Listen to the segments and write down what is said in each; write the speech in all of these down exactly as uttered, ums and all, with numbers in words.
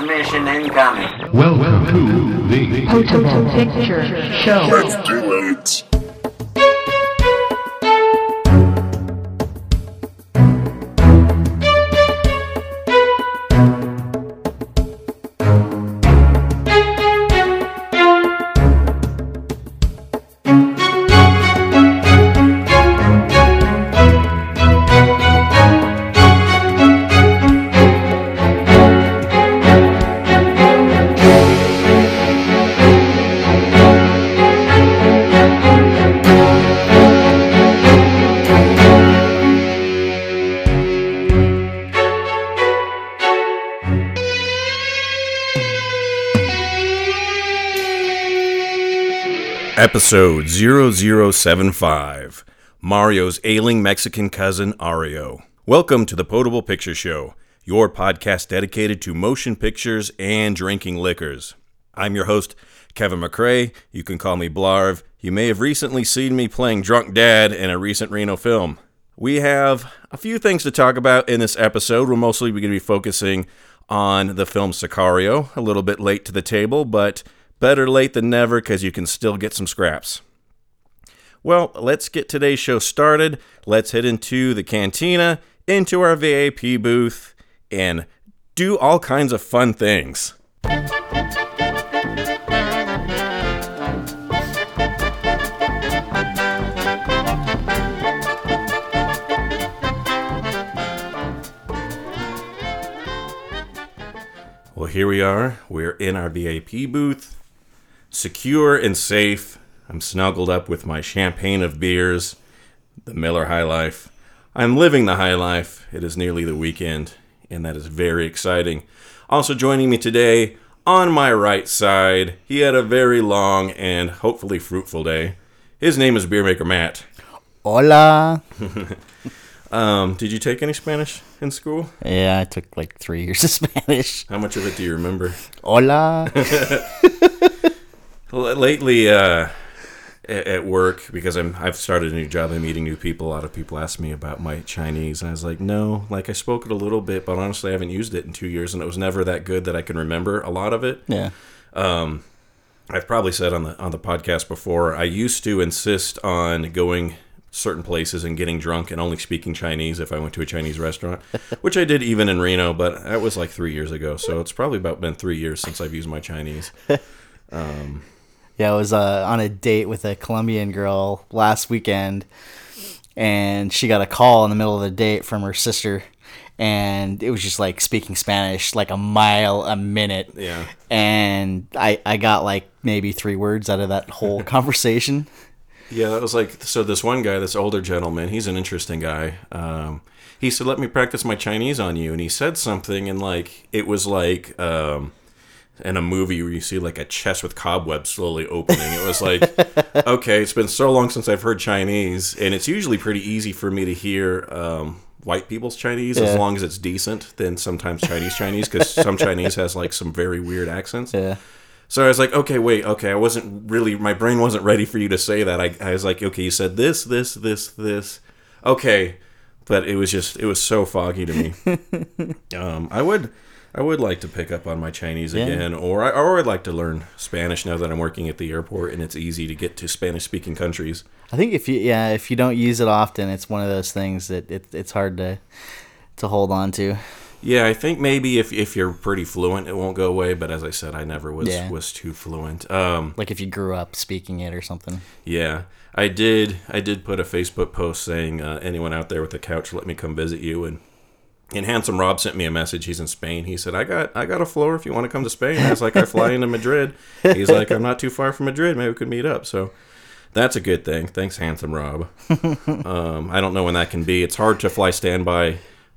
Transmission incoming. Welcome to the Potent Picture Show. Let's do it. Episode zero zero seven five, Mario's ailing Mexican cousin, Ario. Welcome to the Potable Picture Show, your podcast dedicated to motion pictures and drinking liquors. I'm your host, Kevin McCrae. You can call me Blarv. You may have recently seen me playing Drunk Dad in a recent Reno film. We have a few things to talk about in this episode. We're mostly going to be focusing on the film Sicario, a little bit late to the table, but better late than never, because you can still get some scraps. Well, let's get today's show started. Let's head into the cantina, into our V I P booth, and do all kinds of fun things. Well, here we are. We're in our V I P booth. Secure and safe, I'm snuggled up with my champagne of beers, the Miller High Life. I'm living the high life. It is nearly the weekend, and that is very exciting. Also joining me today, on my right side, he had a very long and hopefully fruitful day. His name is Beermaker Matt. Hola. um, did you take any Spanish in school? Yeah, I took like three years of Spanish. How much of it do you remember? Hola. Lately, uh, at work, because I'm, I've started a new job, I'm meeting new people. A lot of people ask me about my Chinese, and I was like, no, like I spoke it a little bit, but honestly, I haven't used it in two years, and it was never that good that I can remember a lot of it. Yeah. Um, I've probably said on the on the podcast before, I used to insist on going certain places and getting drunk and only speaking Chinese if I went to a Chinese restaurant, which I did even in Reno, but that was like three years ago, so it's probably about been three years since I've used my Chinese. Um. Yeah, I was uh, on a date with a Colombian girl last weekend, and she got a call in the middle of the date from her sister, and it was just like speaking Spanish like a mile a minute. Yeah. And I, I got like maybe three words out of that whole conversation. Yeah, that was like, so this one guy, this older gentleman, he's an interesting guy. Um, he said, let me practice my Chinese on you. And he said something, and like, it was like, um, in a movie where you see like a chest with cobwebs slowly opening. It was like, okay, it's been so long since I've heard Chinese, and it's usually pretty easy for me to hear um, white people's Chinese, yeah, as long as it's decent, than sometimes Chinese Chinese, because some Chinese has like some very weird accents. Yeah. So I was like, okay, wait, okay, I wasn't really, my brain wasn't ready for you to say that. I, I was like, okay, you said this, this, this, this. Okay. But it was just, it was so foggy to me. um, I would... I would like to pick up on my Chinese again, yeah. or, I, or I'd like to learn Spanish now that I'm working at the airport and it's easy to get to Spanish-speaking countries. I think if you, yeah, if you don't use it often, it's one of those things that it, it's hard to to hold on to. Yeah, I think maybe if if you're pretty fluent, it won't go away. But as I said, I never was yeah. was too fluent. Um, like if you grew up speaking it or something. Yeah, I did. I did put a Facebook post saying, uh, anyone out there with a couch, let me come visit you. and. And Handsome Rob sent me a message. He's in Spain. He said, I got I got a floor if you want to come to Spain. I was like, I fly into Madrid. He's like, I'm not too far from Madrid. Maybe we could meet up. So that's a good thing. Thanks, Handsome Rob. um, I don't know when that can be. It's hard to fly standby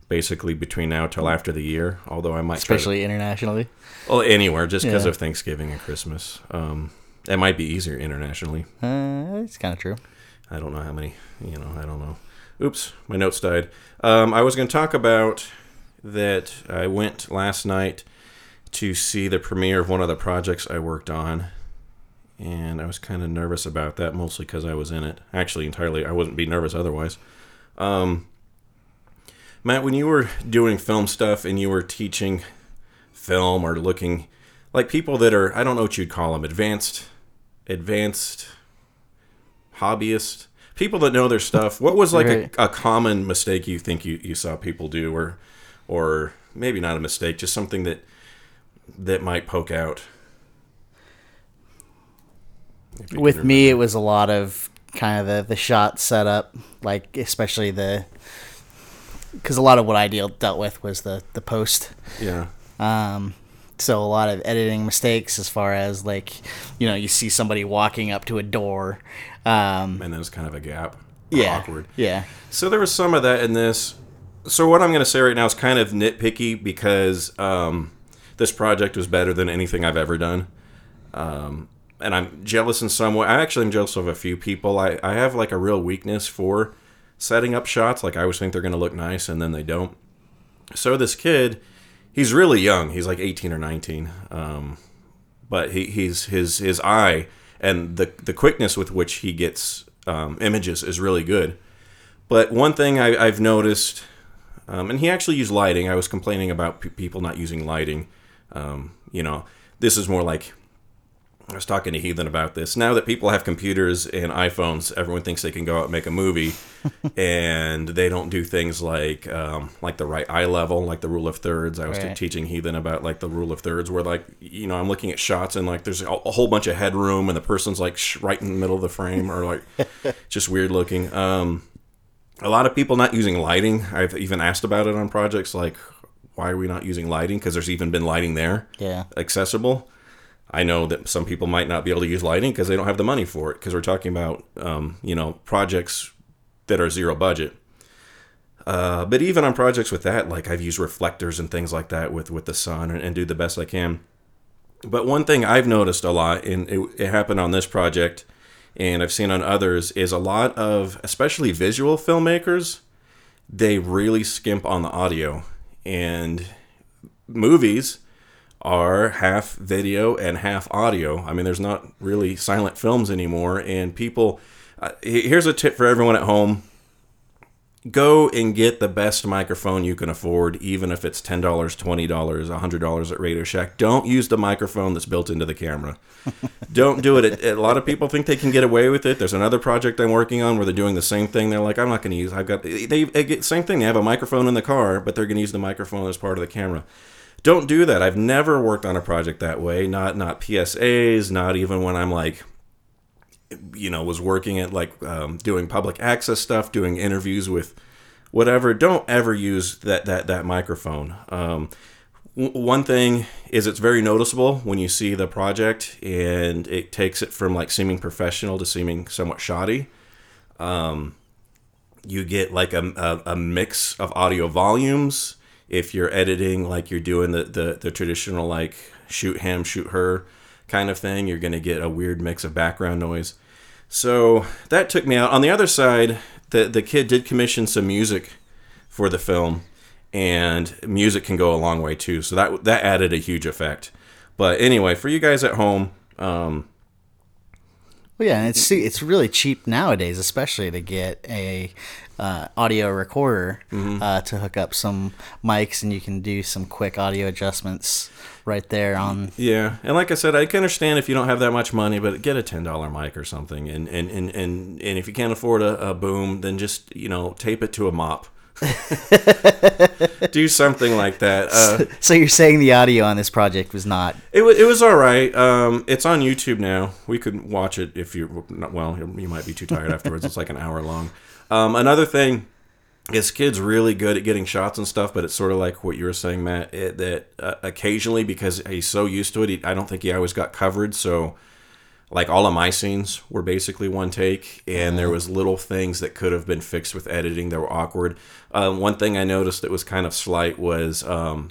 basically between now till after the year, although I might Especially try to, internationally? Well, anywhere, just because yeah. of Thanksgiving and Christmas. Um, it might be easier internationally. Uh, it's kind of true. I don't know how many, you know, I don't know. Oops, my notes died. Um, I was going to talk about that I went last night to see the premiere of one of the projects I worked on, and I was kind of nervous about that, mostly because I was in it. Actually, entirely, I wouldn't be nervous otherwise. Um, Matt, when you were doing film stuff and you were teaching film or looking like people that are, I don't know what you'd call them, advanced, advanced hobbyists, people that know their stuff. What was like right. a, a common mistake you think you, you saw people do, or or maybe not a mistake, just something that that might poke out? With me, it was a lot of kind of the, the shot setup, like especially the, because a lot of what I deal, dealt with was the, the post. Yeah. Um. So a lot of editing mistakes as far as like, you know, you see somebody walking up to a door. Um, and there's kind of a gap. Yeah. Awkward. Yeah. So there was some of that in this. So what I'm going to say right now is kind of nitpicky because um, this project was better than anything I've ever done. Um, and I'm jealous in some way. I actually am jealous of a few people. I, I have like a real weakness for setting up shots. Like I always think they're going to look nice and then they don't. So this kid... He's really young. He's like eighteen or nineteen. Um, but he, he's his his eye and the the quickness with which he gets um, images is really good. But one thing I, I've noticed, um, and he actually used lighting. I was complaining about p- people not using lighting. Um, you know, this is more like, I was talking to Heathen about this. Now that people have computers and iPhones, everyone thinks they can go out and make a movie, and they don't do things like um, like the right eye level, like the rule of thirds. I was right. teaching Heathen about like the rule of thirds, where like, you know, I'm looking at shots and like there's a whole bunch of headroom and the person's like sh- right in the middle of the frame, or like just weird looking. Um, a lot of people not using lighting. I've even asked about it on projects, like, why are we not using lighting? Because there's even been lighting there, yeah, accessible. I know that some people might not be able to use lighting because they don't have the money for it, because we're talking about, um, you know, projects that are zero budget. Uh, but even on projects with that, like I've used reflectors and things like that with, with the sun and, and do the best I can. But one thing I've noticed a lot, and it, it happened on this project and I've seen on others, is a lot of, especially visual filmmakers, they really skimp on the audio. And movies are half video and half audio. I mean, there's not really silent films anymore. And people, uh, here's a tip for everyone at home. Go and get the best microphone you can afford, even if it's ten dollars, twenty dollars, one hundred dollars at Radio Shack. Don't use the microphone that's built into the camera. Don't do it. it. A lot of people think they can get away with it. There's another project I'm working on where they're doing the same thing. They're like, I'm not going to use, I've got, they, they get, same thing. They have a microphone in the car, but they're going to use the microphone as part of the camera. Don't do that. I've never worked on a project that way. Not not P S As, not even when I'm like, you know, was working at like um, doing public access stuff, doing interviews with whatever. Don't ever use that that, that microphone. Um, w- one thing is it's very noticeable when you see the project, and it takes it from like seeming professional to seeming somewhat shoddy. Um, you get like a, a, a mix of audio volumes. If you're editing, like you're doing the, the, the traditional, like, shoot him, shoot her kind of thing, you're going to get a weird mix of background noise. So that took me out. On the other side, the, the kid did commission some music for the film, and music can go a long way, too. So that that added a huge effect. But anyway, for you guys at home... Um, well, yeah, and it's, it's really cheap nowadays, especially to get a... Uh, audio recorder mm-hmm. uh, to hook up some mics, and you can do some quick audio adjustments right there on. Yeah, and like I said, I can understand if you don't have that much money, but get a ten dollar mic or something, and and and, and, and if you can't afford a, a boom, then just, you know, tape it to a mop. Do something like that. Uh, so you're saying the audio on this project was not? It was. It was all right. Um, it's on YouTube now. We could watch it if you. Well, you might be too tired afterwards. It's like an hour long. Um, another thing is kids really good at getting shots and stuff, but it's sort of like what you were saying, Matt, it, that uh, occasionally, because he's so used to it, he, I don't think he always got covered. So like all of my scenes were basically one take, and there was little things that could have been fixed with editing that were awkward. Um, one thing I noticed that was kind of slight was um,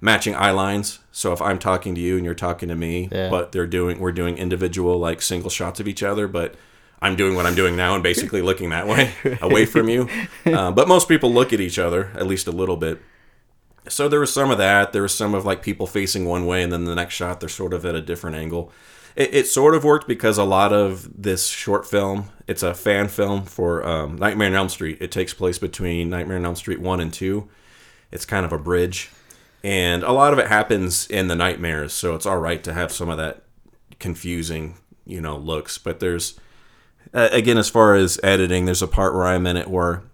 matching eye lines. So if I'm talking to you and you're talking to me, yeah. but they're doing we're doing individual like single shots of each other, but I'm doing what I'm doing now and basically looking that way, away from you. Uh, but most people look at each other, at least a little bit. So there was some of that. There was some of like people facing one way, and then the next shot, they're sort of at a different angle. It, it sort of worked because a lot of this short film, it's a fan film for um, Nightmare on Elm Street. It takes place between Nightmare on Elm Street one and two. It's kind of a bridge. And a lot of it happens in the nightmares, so it's all right to have some of that confusing, you know, looks. But there's, uh, again, as far as editing, there's a part where I'm in it where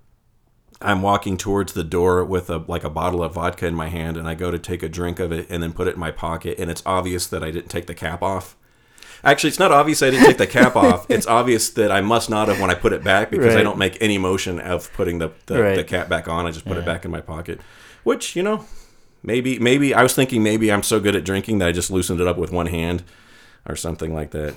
I'm walking towards the door with a like a bottle of vodka in my hand, and I go to take a drink of it and then put it in my pocket, and it's obvious that I didn't take the cap off. Actually, it's not obvious I didn't take the cap off. It's obvious that I must not have when I put it back, because right. I don't make any motion of putting the, the, right. the cap back on. I just put yeah. it back in my pocket, which, you know, maybe, maybe I was thinking maybe I'm so good at drinking that I just loosened it up with one hand or something like that.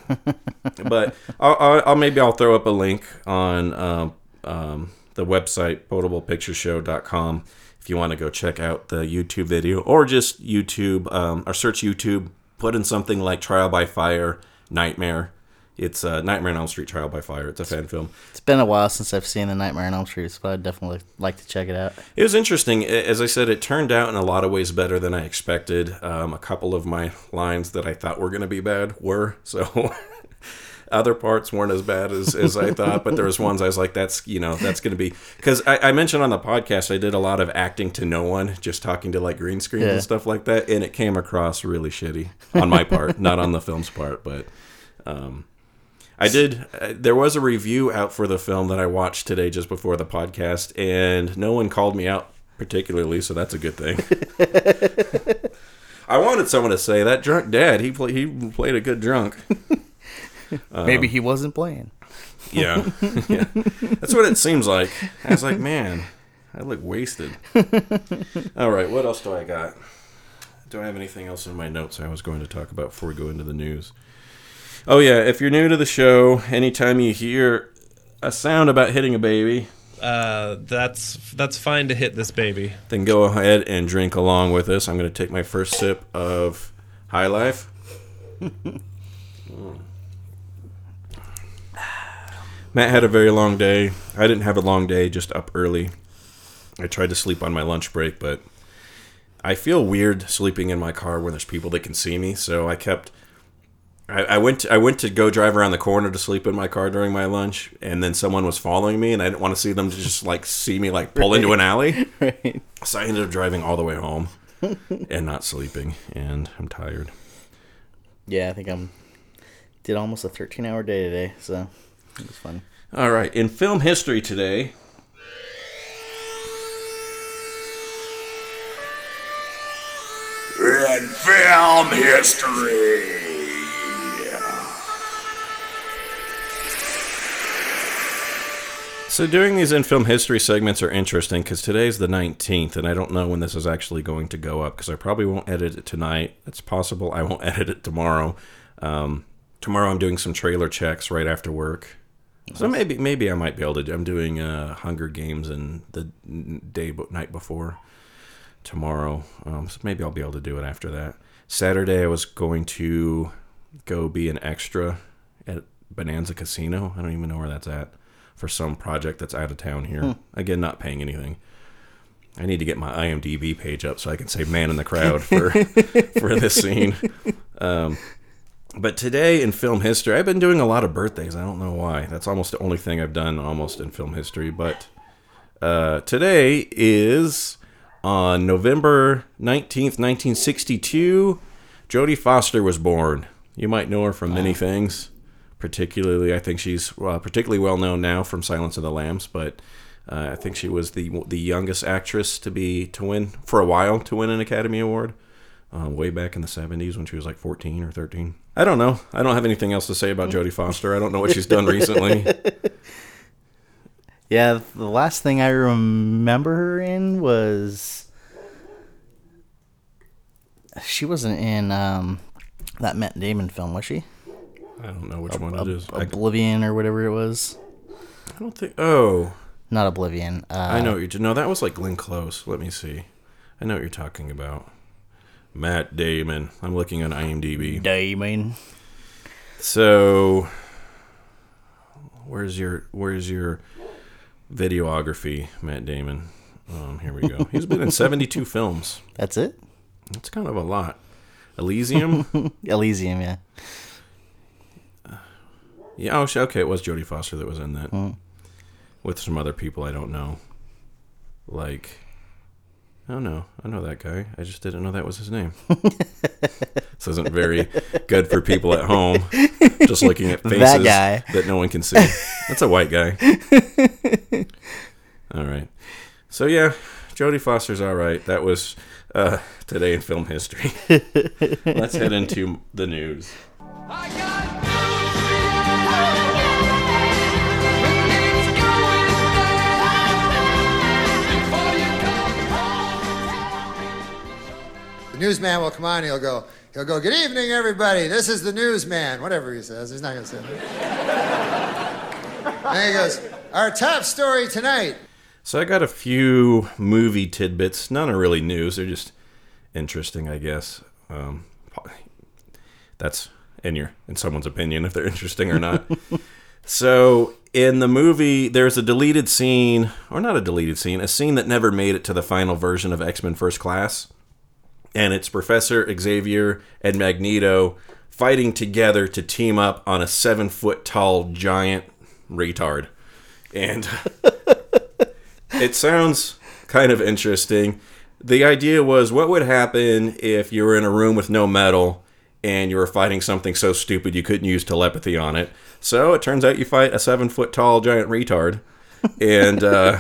But I'll, I'll, I'll maybe I'll throw up a link on um, um, the website, potable picture show dot com, if you want to go check out the YouTube video, or just YouTube um, or search YouTube. Put in something like Trial by Fire, Nightmare. It's uh, Nightmare on Elm Street, Trial by Fire. It's a fan film. It's been a while since I've seen the Nightmare on Elm Street, so I'd definitely like to check it out. It was interesting. As I said, it turned out in a lot of ways better than I expected. Um, a couple of my lines that I thought were going to be bad were, so... Other parts weren't as bad as, as I thought, but there was ones I was like, that's, you know, that's going to be... Because I, I mentioned on the podcast, I did a lot of acting to no one, just talking to, like, green screens yeah. and stuff like that, and it came across really shitty on my part, not on the film's part, but um, I did... Uh, there was a review out for the film that I watched today just before the podcast, and no one called me out particularly, so that's a good thing. I wanted someone to say, that drunk dad, he play, he played a good drunk. Maybe um, he wasn't playing. Yeah. yeah. That's what it seems like. I was like, man, I look wasted. All right, what else do I got? Do I have anything else in my notes I was going to talk about before we go into the news? Oh, yeah, if you're new to the show, anytime you hear a sound about hitting a baby... Uh, that's that's fine to hit this baby. Then go ahead and drink along with us. I'm going to take my first sip of High Life. mm. Matt had a very long day. I didn't have a long day, just up early. I tried to sleep on my lunch break, but I feel weird sleeping in my car when there's people that can see me. So I kept... I, I went to, I went to go drive around the corner to sleep in my car during my lunch, and then someone was following me, and I didn't want to see them just like see me like pull right. into an alley. Right. So I ended up driving all the way home and not sleeping, and I'm tired. Yeah, I think I'm... Did almost a thirteen-hour day today, so... It was funny. All right, in film history today, in film history, so doing these in film history segments are interesting because today's the nineteenth, and I don't know when this is actually going to go up because I probably won't edit it tonight. It's possible I won't edit it tomorrow. Um, tomorrow I'm doing some trailer checks right after work. So maybe maybe I might be able to do... I'm doing uh, Hunger Games and the day night before tomorrow. Um, so maybe I'll be able to do it after that. Saturday I was going to go be an extra at Bonanza Casino. I don't even know where that's at. For some project that's out of town here. Hmm. Again, not paying anything. I need to get my IMDb page up so I can say man in the crowd for, for this scene. Um... But today in film history, I've been doing a lot of birthdays. I don't know why. That's almost the only thing I've done almost in film history. But uh, today is on November nineteenth, nineteen sixty-two, Jodie Foster was born. You might know her from many things. Particularly, I think she's uh, particularly well known now from Silence of the Lambs. But uh, I think she was the the youngest actress to be to win for a while to win an Academy Award. Uh, way back in the seventies when she was like fourteen or thirteen. I don't know. I don't have anything else to say about Jodie Foster. I don't know what she's done recently. Yeah, the last thing I remember her in was... She wasn't in um, that Matt Damon film, was she? I don't know which Ob- one it is. Oblivion or whatever it was. I don't think... Oh. Not Oblivion. Uh, I know what you're... No, that was like Glenn Close. Let me see. I know what you're talking about. Matt Damon. I'm looking on IMDb. Damon. So, where's your where's your videography, Matt Damon? Um, here we go. He's been in seventy-two films. That's it? That's kind of a lot. Elysium? Elysium, yeah. Uh, yeah. Oh, okay. It was Jodie Foster that was in that, mm. with some other people I don't know, like oh no, I know that guy. I just didn't know that was his name. This isn't very good for people at home, just looking at faces that, guy. that no one can see. That's a white guy. All right. So yeah, Jodie Foster's all right. That was uh, today in film history. Let's head into the news. I got news! The newsman will come on, he'll go, he'll go, good evening, everybody. This is the newsman. Whatever he says, he's not going to say that. And he goes, our top story tonight. So I got a few movie tidbits. None are really news. They're just interesting, I guess. Um, that's in your in someone's opinion, if they're interesting or not. So in the movie, there's a deleted scene, or not a deleted scene, a scene that never made it to the final version of X-Men First Class. And it's Professor Xavier and Magneto fighting together to team up on a seven-foot-tall giant retard. And it sounds kind of interesting. The idea was, what would happen if you were in a room with no metal and you were fighting something so stupid you couldn't use telepathy on it? So it turns out you fight a seven-foot-tall giant retard. And... uh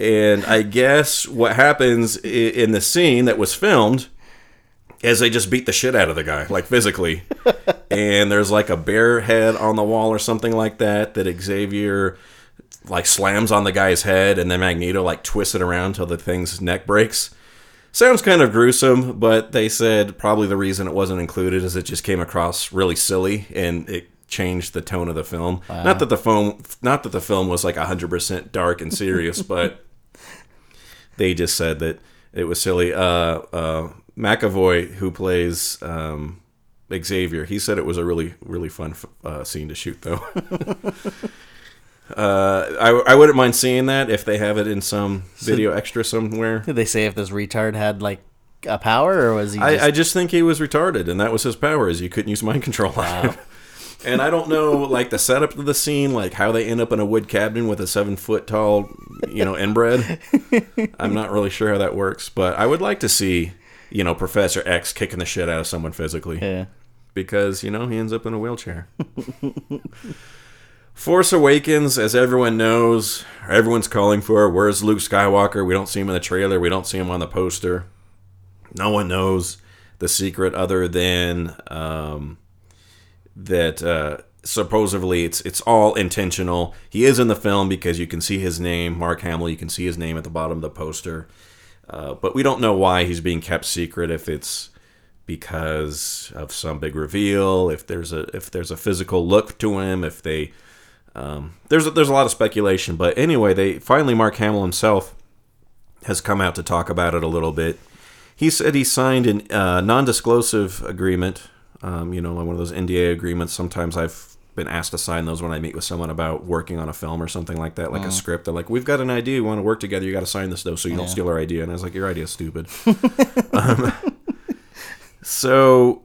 And I guess what happens in the scene that was filmed is they just beat the shit out of the guy, like physically. And there's like a bear head on the wall or something like that that Xavier like slams on the guy's head, and then Magneto like twists it around till the thing's neck breaks. Sounds kind of gruesome, but they said probably the reason it wasn't included is it just came across really silly and it changed the tone of the film. Wow. Not that the film, not that the film was like one hundred percent dark and serious, but they just said that it was silly. Uh, uh, McAvoy, who plays um, Xavier, he said it was a really, really fun uh, scene to shoot, though. uh, I, I wouldn't mind seeing that if they have it in some video so, extra somewhere. Did they say if this retard had like a power, or was he? Just... I, I just think he was retarded, and that was his power, is you couldn't use mind control. Wow. And I don't know, like, the setup of the scene, like, how they end up in a wood cabin with a seven-foot-tall, you know, inbred. I'm not really sure how that works. But I would like to see, you know, Professor X kicking the shit out of someone physically. Yeah. Because, you know, he ends up in a wheelchair. Force Awakens, as everyone knows, everyone's calling for, where's Luke Skywalker? We don't see him in the trailer. We don't see him on the poster. No one knows the secret other than... Um, that uh, supposedly it's it's all intentional. He is in the film because you can see his name, Mark Hamill. You can see his name at the bottom of the poster. Uh, but we don't know why he's being kept secret, if it's because of some big reveal, if there's a if there's a physical look to him, if they... Um, there's, a, there's a lot of speculation. But anyway, they finally Mark Hamill himself has come out to talk about it a little bit. He said he signed a uh, non-disclosive agreement... Um, you know, one of those N D A agreements. Sometimes I've been asked to sign those when I meet with someone about working on a film or something like that, like oh. a script. They're like, we've got an idea. We want to work together. You got to sign this, though, so you yeah. don't steal our idea. And I was like, your idea is stupid. um, so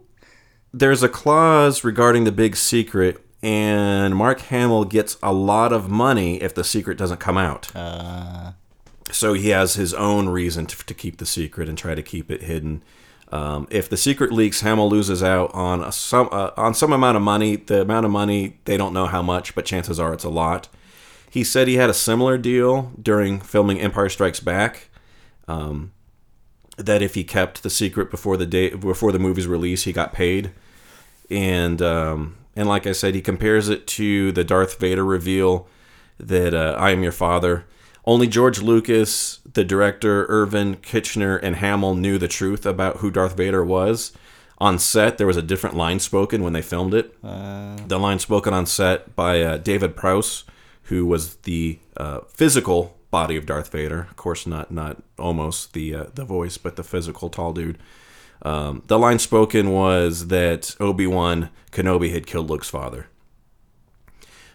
there's a clause regarding the big secret, and Mark Hamill gets a lot of money if the secret doesn't come out. Uh... So he has his own reason to, to keep the secret and try to keep it hidden. Um, if the secret leaks, Hamill loses out on a, some uh, on some amount of money. The amount of money, they don't know how much, but chances are it's a lot. He said he had a similar deal during filming Empire Strikes Back, um, that if he kept the secret before the day before the movie's release, he got paid. And um, and like I said, he compares it to the Darth Vader reveal that uh, I am your father. Only George Lucas, the director, Irvin Kitchener, and Hamill knew the truth about who Darth Vader was. On set, there was a different line spoken when they filmed it. Uh, the line spoken on set by uh, David Prowse, who was the uh, physical body of Darth Vader. Of course, not not almost the uh, the voice, but the physical tall dude. Um, the line spoken was that Obi-Wan Kenobi had killed Luke's father.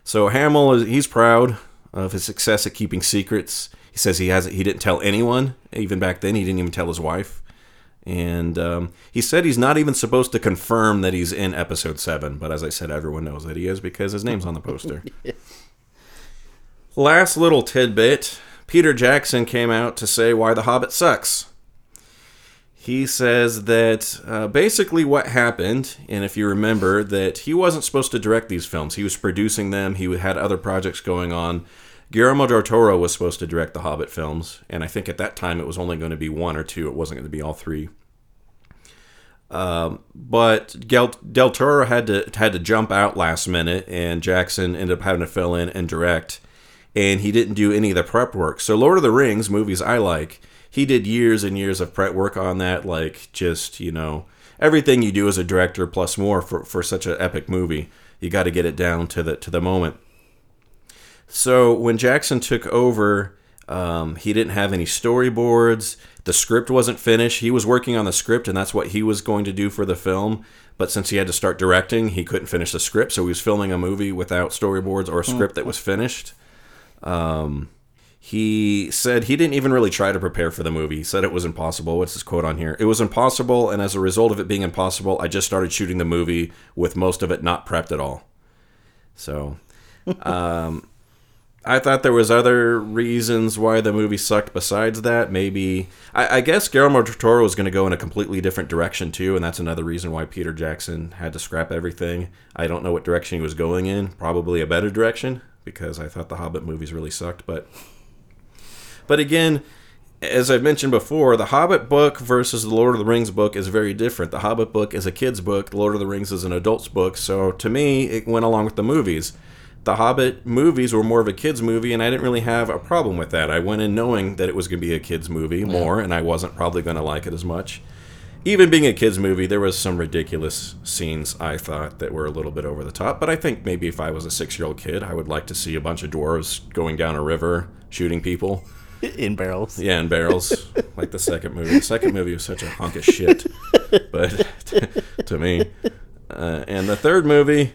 So Hamill, is, he's proud of his success at keeping secrets. He says he hasn't. He didn't tell anyone. Even back then, he didn't even tell his wife. And um, he said he's not even supposed to confirm that he's in Episode seven. But as I said, everyone knows that he is because his name's on the poster. Yeah. Last little tidbit. Peter Jackson came out to say why The Hobbit sucks. He says that uh, basically what happened, and if you remember, that he wasn't supposed to direct these films. He was producing them. He had other projects going on. Guillermo del Toro was supposed to direct The Hobbit films, and I think at that time it was only going to be one or two. It wasn't going to be all three. Um, but del Toro had to had to jump out last minute, and Jackson ended up having to fill in and direct, and he didn't do any of the prep work. So Lord of the Rings, movies I like, he did years and years of prep work on that, like just, you know, everything you do as a director plus more for, for such an epic movie. You got to get it down to the to the moment. So when Jackson took over, um, he didn't have any storyboards. The script wasn't finished. He was working on the script, and that's what he was going to do for the film. But since he had to start directing, he couldn't finish the script. So he was filming a movie without storyboards or a script that was finished. Um... He said he didn't even really try to prepare for the movie. He said it was impossible. What's his quote on here? It was impossible, and as a result of it being impossible, I just started shooting the movie with most of it not prepped at all. So, um, I thought there was other reasons why the movie sucked besides that. Maybe, I, I guess Guillermo del Toro was going to go in a completely different direction too, and that's another reason why Peter Jackson had to scrap everything. I don't know what direction he was going in. Probably a better direction, because I thought the Hobbit movies really sucked, but... But again, as I've mentioned before, the Hobbit book versus the Lord of the Rings book is very different. The Hobbit book is a kid's book. The Lord of the Rings is an adult's book. So to me, it went along with the movies. The Hobbit movies were more of a kid's movie, and I didn't really have a problem with that. I went in knowing that it was going to be a kid's movie more, and I wasn't probably going to like it as much. Even being a kid's movie, there was some ridiculous scenes, I thought, that were a little bit over the top. But I think maybe if I was a six-year-old kid, I would like to see a bunch of dwarves going down a river, shooting people. In barrels. Yeah, in barrels. Like the second movie. The second movie was such a hunk of shit, but t- to me. Uh, and the third movie,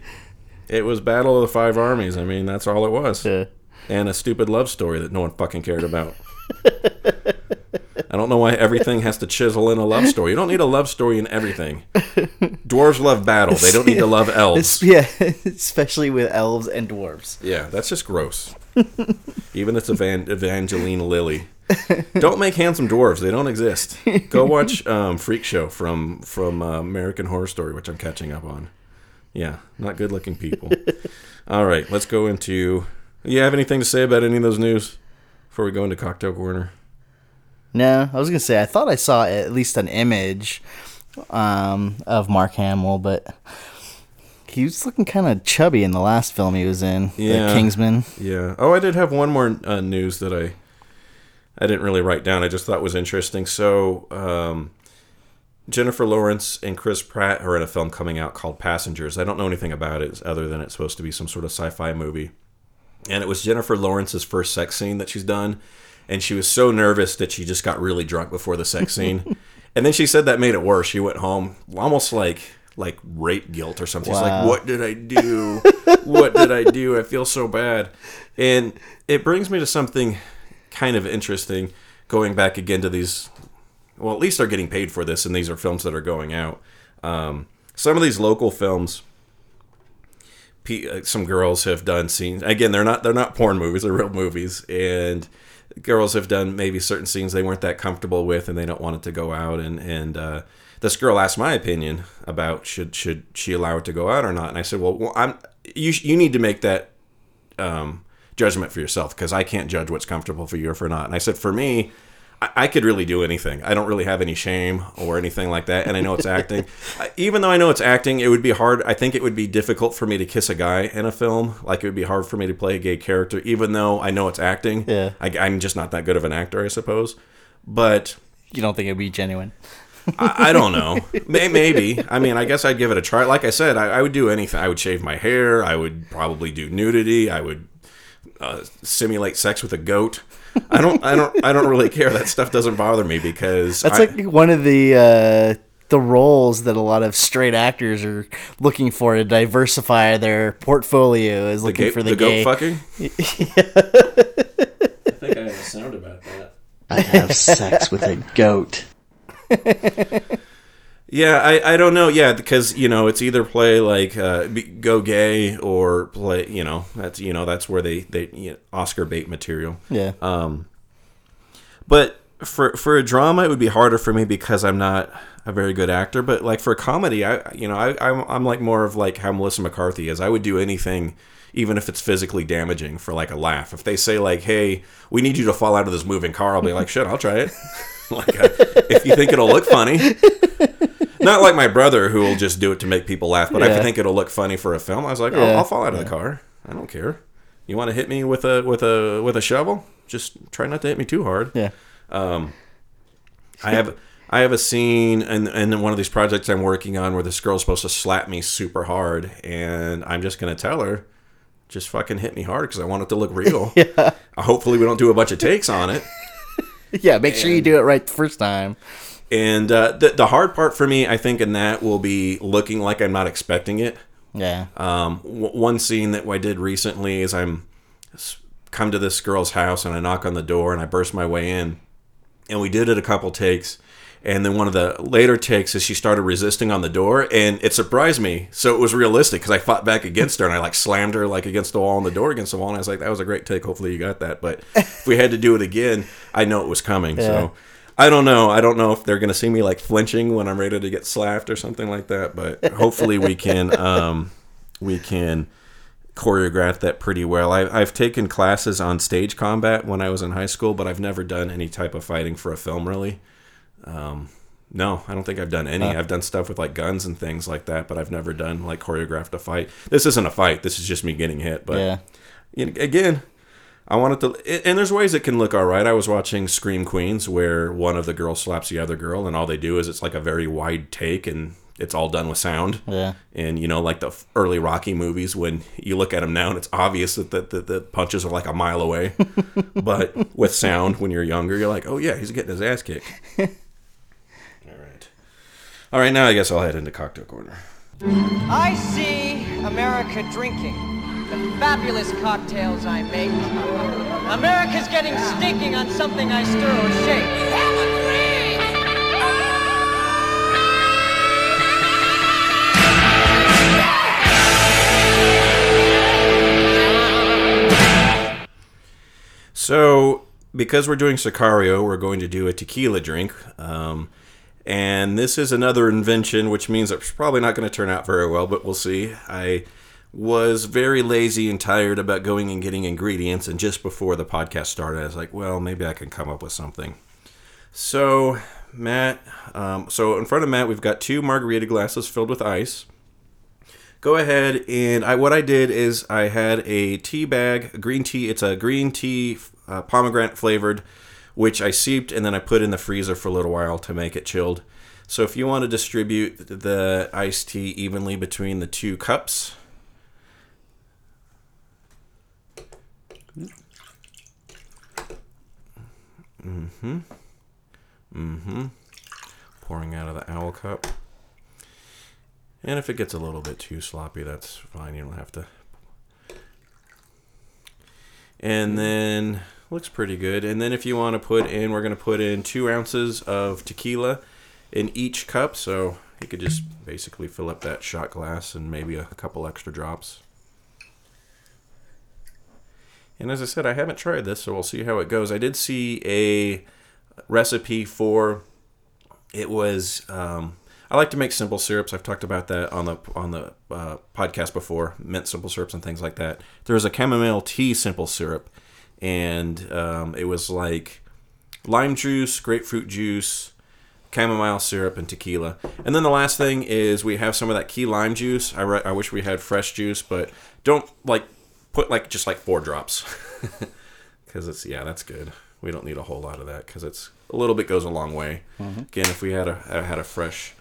it was Battle of the Five Armies. I mean, that's all it was. Yeah. And a stupid love story that no one fucking cared about. I don't know why everything has to chisel in a love story. You don't need a love story in everything. Dwarves love battle. They don't need to love elves. Yeah, especially with elves and dwarves. Yeah, that's just gross. Even if it's Evan- Evangeline Lilly. Don't make handsome dwarves. They don't exist. Go watch um, Freak Show from, from uh, American Horror Story, which I'm catching up on. Yeah, not good-looking people. All right, let's go into... You have anything to say about any of those news before we go into Cocktail Corner? No, I was going to say, I thought I saw at least an image um, of Mark Hamill, but... He was looking kind of chubby in the last film he was in, yeah. The Kingsman. Yeah. Oh, I did have one more uh, news that I I didn't really write down. I just thought was interesting. So, um, Jennifer Lawrence and Chris Pratt are in a film coming out called Passengers. I don't know anything about it other than it's supposed to be some sort of sci-fi movie. And it was Jennifer Lawrence's first sex scene that she's done. And she was so nervous that she just got really drunk before the sex scene. And then she said that made it worse. She went home almost like... like rape guilt or something. Wow. It's like, what did I do? What did I do? I feel so bad. And it brings me to something kind of interesting, going back again to these, well, at least they're getting paid for this, and these are films that are going out. Um, some of these local films, some girls have done scenes. Again, they're not they're not porn movies, they're real movies. And girls have done maybe certain scenes they weren't that comfortable with, and they don't want it to go out. And, and uh, this girl asked my opinion about should should she allow it to go out or not. And I said, well, well I'm you you need to make that um, judgment for yourself, because I can't judge what's comfortable for you or for not. And I said, for me, I, I could really do anything. I don't really have any shame or anything like that. And I know it's acting. I, even though I know it's acting, it would be hard. I think it would be difficult for me to kiss a guy in a film. Like, it would be hard for me to play a gay character, even though I know it's acting. Yeah. I, I'm just not that good of an actor, I suppose. But... You don't think it would be genuine? I, I don't know. Maybe. I mean, I guess I'd give it a try. Like I said, I, I would do anything. I would shave my hair. I would probably do nudity. I would... Uh, simulate sex with a goat. I don't. I don't. I don't really care. That stuff doesn't bother me, because that's I, like one of the uh, the roles that a lot of straight actors are looking for to diversify their portfolio. Is looking the gay, for the, the gay. Goat fucking. Yeah. I think I have a sound about that. I have sex with a goat. Yeah, I, I don't know. Yeah, because, you know, it's either play like uh, be, go gay or play, you know, that's, you know, that's where they, they you know, Oscar bait material. Yeah. Um, But for for a drama, it would be harder for me because I'm not a very good actor. But like for a comedy, I you know I I'm, I'm like more of like how Melissa McCarthy is. I would do anything, even if it's physically damaging, for like a laugh. If they say like, "Hey, we need you to fall out of this moving car," I'll be like, "Shit, I'll try it." Like I, if you think it'll look funny. Not like my brother who will just do it to make people laugh, but yeah. I think it'll look funny for a film. I was like, oh, yeah. I'll fall out of yeah. the car. I don't care. You want to hit me with a with a with a shovel? Just try not to hit me too hard. Yeah. Um, I have I have a scene in in one of these projects I'm working on where this girl's supposed to slap me super hard, and I'm just gonna tell her, just fucking hit me hard because I want it to look real. Yeah. Hopefully we don't do a bunch of takes on it. Yeah, make and, sure you do it right the first time. And uh, the the hard part for me, I think, in that will be looking like I'm not expecting it. Yeah. Um. W- one scene that I did recently is I'm come to this girl's house and I knock on the door and I burst my way in, and we did it a couple takes, and then one of the later takes is she started resisting on the door and it surprised me, so it was realistic because I fought back against her and I like slammed her like against the wall and the door against the wall, and I was like, that was a great take. Hopefully you got that, but if we had to do it again, I know it was coming. Yeah. So. I don't know. I don't know if they're going to see me like flinching when I'm ready to get slapped or something like that. But hopefully we can um, we can choreograph that pretty well. I, I've taken classes on stage combat when I was in high school, but I've never done any type of fighting for a film really. Um, no, I don't think I've done any. Uh, I've done stuff with like guns and things like that, but I've never done like choreographed a fight. This isn't a fight. This is just me getting hit. But yeah. you know, again... I wanted to, and there's ways it can look all right. I was watching Scream Queens where one of the girls slaps the other girl, and all they do is it's like a very wide take, and it's all done with sound. Yeah. And, you know, like the early Rocky movies, when you look at them now, and it's obvious that the, the, the punches are like a mile away. But with sound, when you're younger, you're like, oh, yeah, he's getting his ass kicked. All right. All right, now I guess I'll head into Cocktail Corner. I see America drinking the fabulous cocktails I make. America's getting stinking on something I stir or shake. Have a drink! So, because we're doing Sicario, we're going to do a tequila drink. Um, and this is another invention, which means it's probably not going to turn out very well, but we'll see. I... was very lazy and tired about going and getting ingredients, and just before the podcast started, I was like, well, maybe I can come up with something. So, Matt, um, so in front of Matt, we've got two margarita glasses filled with ice. Go ahead, and I what I did is I had a tea bag, a green tea. It's a green tea, uh, pomegranate flavored, which I sieped, and then I put in the freezer for a little while to make it chilled. So if you want to distribute the iced tea evenly between the two cups... Mm-hmm. Mm-hmm. Pouring out of the owl cup. And if it gets a little bit too sloppy, that's fine. You don't have to. And then, looks pretty good. And then if you want to put in, we're going to put in two ounces of tequila in each cup. So you could just basically fill up that shot glass and maybe a couple extra drops. And as I said, I haven't tried this, so we'll see how it goes. I did see a recipe for, it was, um, I like to make simple syrups. I've talked about that on the on the uh, podcast before, mint simple syrups and things like that. There was a chamomile tea simple syrup, and um, it was like lime juice, grapefruit juice, chamomile syrup, and tequila. And then the last thing is we have some of that key lime juice. I, re- I wish we had fresh juice, but don't, like, put like just like four drops because it's yeah that's good. We don't need a whole lot of that because it's a little bit goes a long way. Mm-hmm. Again, if we had a had a fresh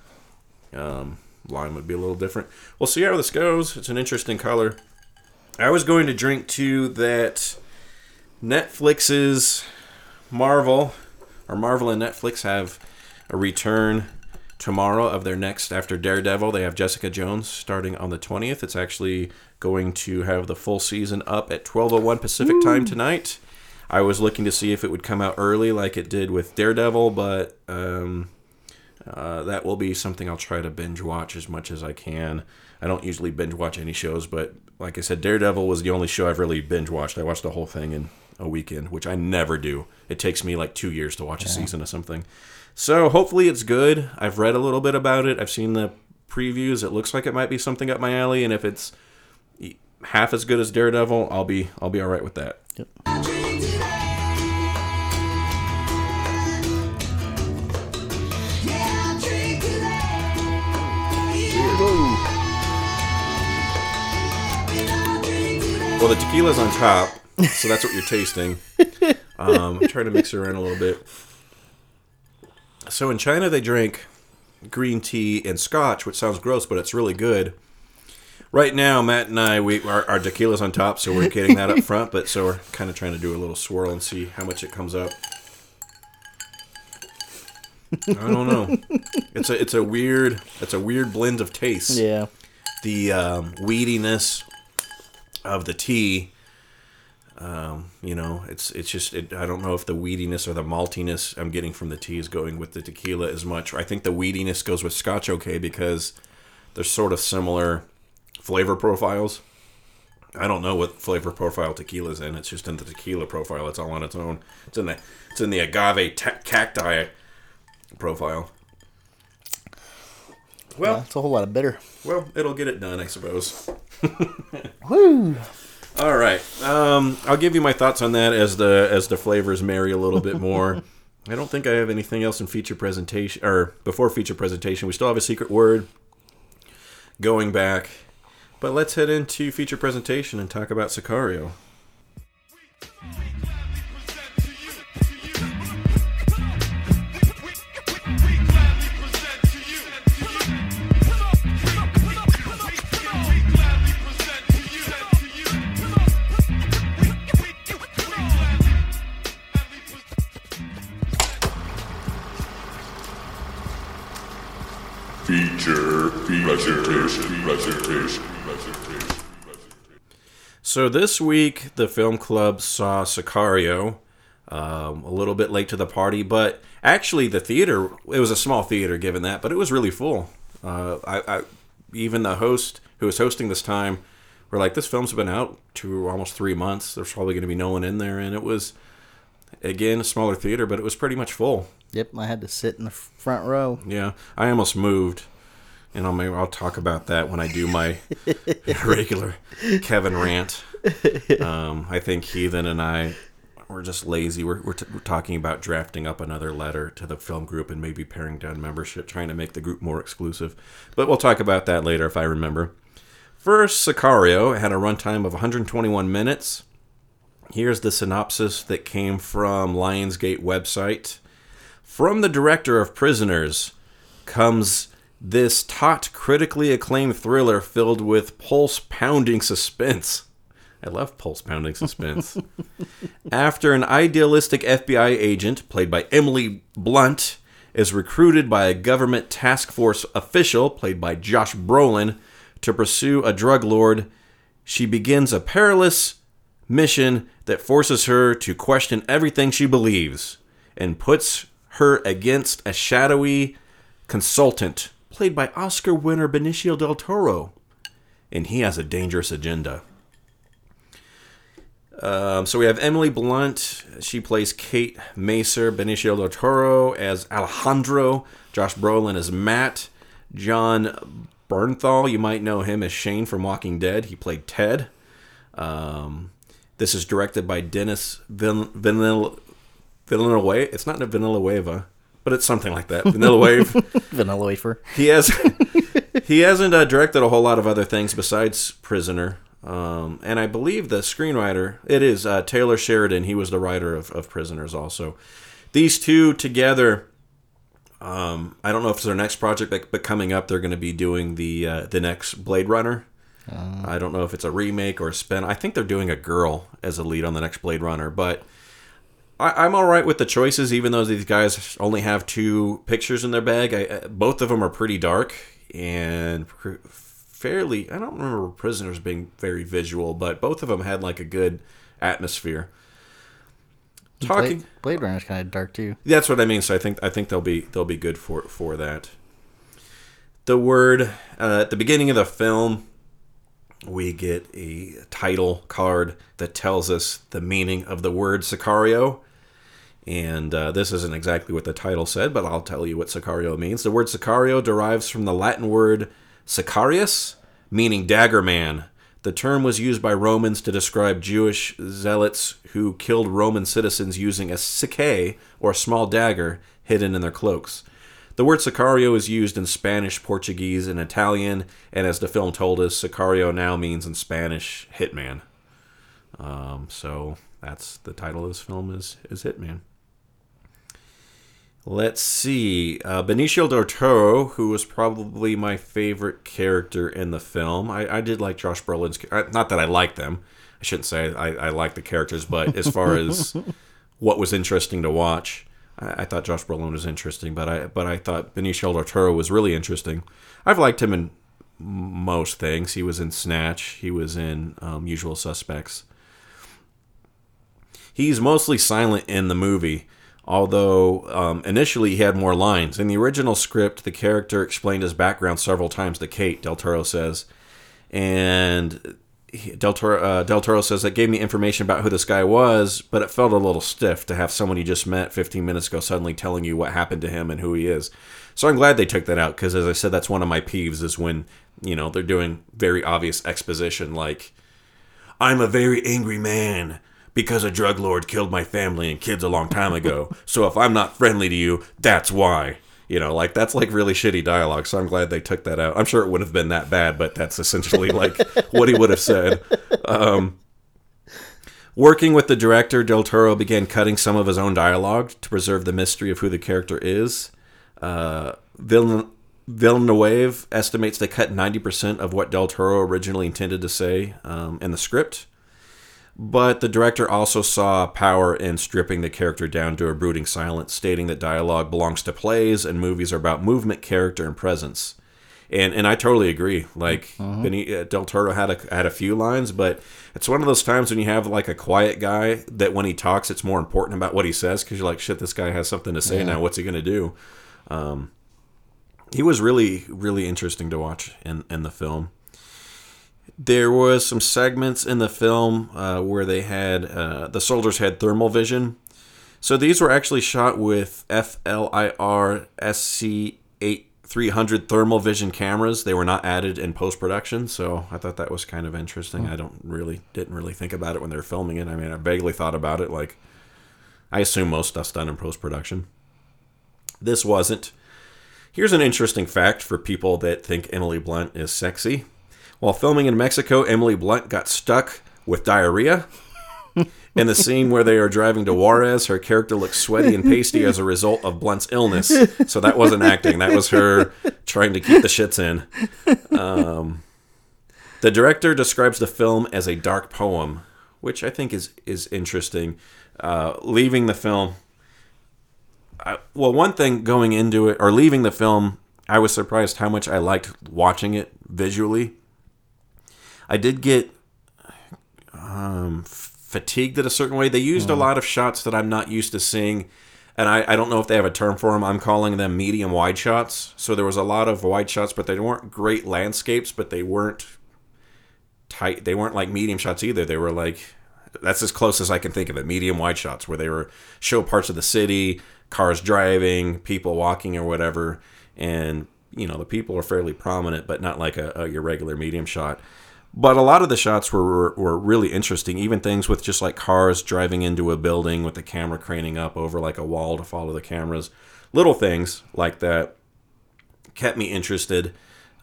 um, lime, would be a little different. We'll see how this goes. It's an interesting color. I was going to drink to that Netflix's Marvel or Marvel and Netflix have a return tomorrow of their next after Daredevil. They have Jessica Jones starting on the twentieth. It's actually going to have the full season up at twelve oh one Pacific Ooh. Time tonight. I was looking to see if it would come out early like it did with Daredevil, but um, uh, that will be something I'll try to binge watch as much as I can. I don't usually binge watch any shows, but like I said, Daredevil was the only show I've really binge watched. I watched the whole thing in a weekend, which I never do. It takes me like two years to watch yeah. a season of something. So hopefully it's good. I've read a little bit about it. I've seen the previews. It looks like it might be something up my alley, and if it's half as good as Daredevil, I'll be I'll be all right with that. Yep. Well, the tequila's on top, so that's what you're tasting. Um, I'm trying to mix it around a little bit. So in China, they drink green tea and scotch, which sounds gross, but it's really good. Right now, Matt and I, we our, our tequila's on top, so we're getting that up front, but so we're kind of trying to do a little swirl and see how much it comes up. I don't know. It's a it's a weird it's a weird blend of tastes. Yeah. The um, weediness of the tea, um, you know, it's it's just it, I don't know if the weediness or the maltiness I'm getting from the tea is going with the tequila as much. I think the weediness goes with Scotch okay because they're sort of similar flavor profiles. I don't know what flavor profile tequila's in. It's just in the tequila profile. It's all on its own. It's in the it's in the agave t- cacti profile. Well, yeah, it's a whole lot of bitter. Well, it'll get it done, I suppose. Woo! All right, um, I'll give you my thoughts on that as the as the flavors marry a little bit more. I don't think I have anything else in feature presentation or before feature presentation. We still have a secret word going back, but let's head into feature presentation and talk about Sicario. So this week, the film club saw Sicario, um, a little bit late to the party, but actually the theater, it was a small theater given that, but it was really full. Uh, I, I, even the host who was hosting this time were like, this film's been out two, almost three months. There's probably going to be no one in there. And it was, again, a smaller theater, but it was pretty much full. Yep, I had to sit in the front row. Yeah, I almost moved. And I'll, maybe I'll talk about that when I do my regular Kevin rant. Um, I think Heathen and I, we're just lazy. We're, we're, t- we're talking about drafting up another letter to the film group and maybe paring down membership, trying to make the group more exclusive. But we'll talk about that later if I remember. First, Sicario had a runtime of one hundred twenty-one minutes. Here's the synopsis that came from Lionsgate website. From the director of Prisoners comes this taut, critically acclaimed thriller filled with pulse-pounding suspense. I love pulse-pounding suspense. After an idealistic F B I agent, played by Emily Blunt, is recruited by a government task force official, played by Josh Brolin, to pursue a drug lord, she begins a perilous mission that forces her to question everything she believes and puts her against a shadowy consultant played by Oscar winner Benicio Del Toro, and he has a dangerous agenda. Um, so we have Emily Blunt. She plays Kate Macer. Benicio Del Toro as Alejandro. Josh Brolin as Matt. John Bernthal, you might know him as Shane from Walking Dead. He played Ted. Um, this is directed by Dennis Vill- Vill- Villanueva. It's not Villanueva. But it's something like that. Vanilla Wave. Vanilla Wafer. He, has, he hasn't uh, directed a whole lot of other things besides Prisoner. Um, and I believe the screenwriter, it is uh, Taylor Sheridan. He was the writer of, of Prisoners also. These two together, um, I don't know if it's their next project, but, but coming up they're going to be doing the uh, the next Blade Runner. Um. I don't know if it's a remake or a spin. I think they're doing a girl as a lead on the next Blade Runner, but I'm all right with the choices, even though these guys only have two pictures in their bag. I, both of them are pretty dark and fairly... I don't remember Prisoners being very visual, but both of them had like a good atmosphere. Talking Blade, Blade Runner's kind of dark too. That's what I mean. So I think I think they'll be they'll be good for for that. The word uh, at the beginning of the film, we get a title card that tells us the meaning of the word Sicario. And uh, this isn't exactly what the title said, but I'll tell you what Sicario means. The word Sicario derives from the Latin word Sicarius, meaning dagger man. The term was used by Romans to describe Jewish zealots who killed Roman citizens using a sicae, or small dagger, hidden in their cloaks. The word Sicario is used in Spanish, Portuguese, and Italian, and as the film told us, Sicario now means in Spanish, hitman. Um, so that's the title of this film is, is Hitman. Let's see. Uh, Benicio Del Toro, who was probably my favorite character in the film. I, I did like Josh Brolin's... Not that I liked them. I shouldn't say I, I liked the characters, but as far as what was interesting to watch, I, I thought Josh Brolin was interesting, but I but I thought Benicio Del Toro was really interesting. I've liked him in most things. He was in Snatch. He was in um, Usual Suspects. He's mostly silent in the movie. Although, um, initially he had more lines. In the original script, the character explained his background several times to Kate, Del Toro says. And Del Toro, uh, Del Toro says, that gave me information about who this guy was, but it felt a little stiff to have someone you just met fifteen minutes ago suddenly telling you what happened to him and who he is. So I'm glad they took that out, because as I said, that's one of my peeves, is when, you know, they're doing very obvious exposition, like, I'm a very angry man, because a drug lord killed my family and kids a long time ago. So if I'm not friendly to you, that's why. You know, like, that's, like, really shitty dialogue, so I'm glad they took that out. I'm sure it wouldn't have been that bad, but that's essentially, like, what he would have said. Um, working with the director, Del Toro began cutting some of his own dialogue to preserve the mystery of who the character is. Uh, Villen- Villeneuve estimates they cut ninety percent of what Del Toro originally intended to say um, in the script. But the director also saw power in stripping the character down to a brooding silence, stating that dialogue belongs to plays and movies are about movement, character, and presence. And and I totally agree. Like, uh-huh. Benicio Del Toro had a, had a few lines, but it's one of those times when you have, like, a quiet guy that when he talks, it's more important about what he says, because you're like, shit, this guy has something to say yeah. now. What's he going to do? Um, he was really, really interesting to watch in, in the film. There was some segments in the film uh, where they had, uh, the soldiers had thermal vision. So these were actually shot with F L I R S C eight three hundred thermal vision cameras. They were not added in post-production, so I thought that was kind of interesting. I don't really, didn't really think about it when they were filming it. I mean, I vaguely thought about it. Like, I assume most stuff's done in post-production. This wasn't. Here's an interesting fact for people that think Emily Blunt is sexy. While filming in Mexico, Emily Blunt got stuck with diarrhea. In the scene where they are driving to Juarez, her character looks sweaty and pasty as a result of Blunt's illness. So that wasn't acting. That was her trying to keep the shits in. Um, the director describes the film as a dark poem, which I think is, is interesting. Uh, leaving the film... I, well, one thing going into it, or leaving the film, I was surprised how much I liked watching it visually. I did get um, fatigued in a certain way. They used mm. a lot of shots that I'm not used to seeing, and I, I don't know if they have a term for them. I'm calling them medium-wide shots. So there was a lot of wide shots, but they weren't great landscapes, but they weren't tight. They weren't like medium shots either. They were like, that's as close as I can think of it, medium-wide shots, where they were show parts of the city, cars driving, people walking or whatever, and you know the people are fairly prominent, but not like a, a your regular medium shot. But a lot of the shots were, were were really interesting, even things with just like cars driving into a building with the camera craning up over like a wall to follow the cameras. Little things like that kept me interested.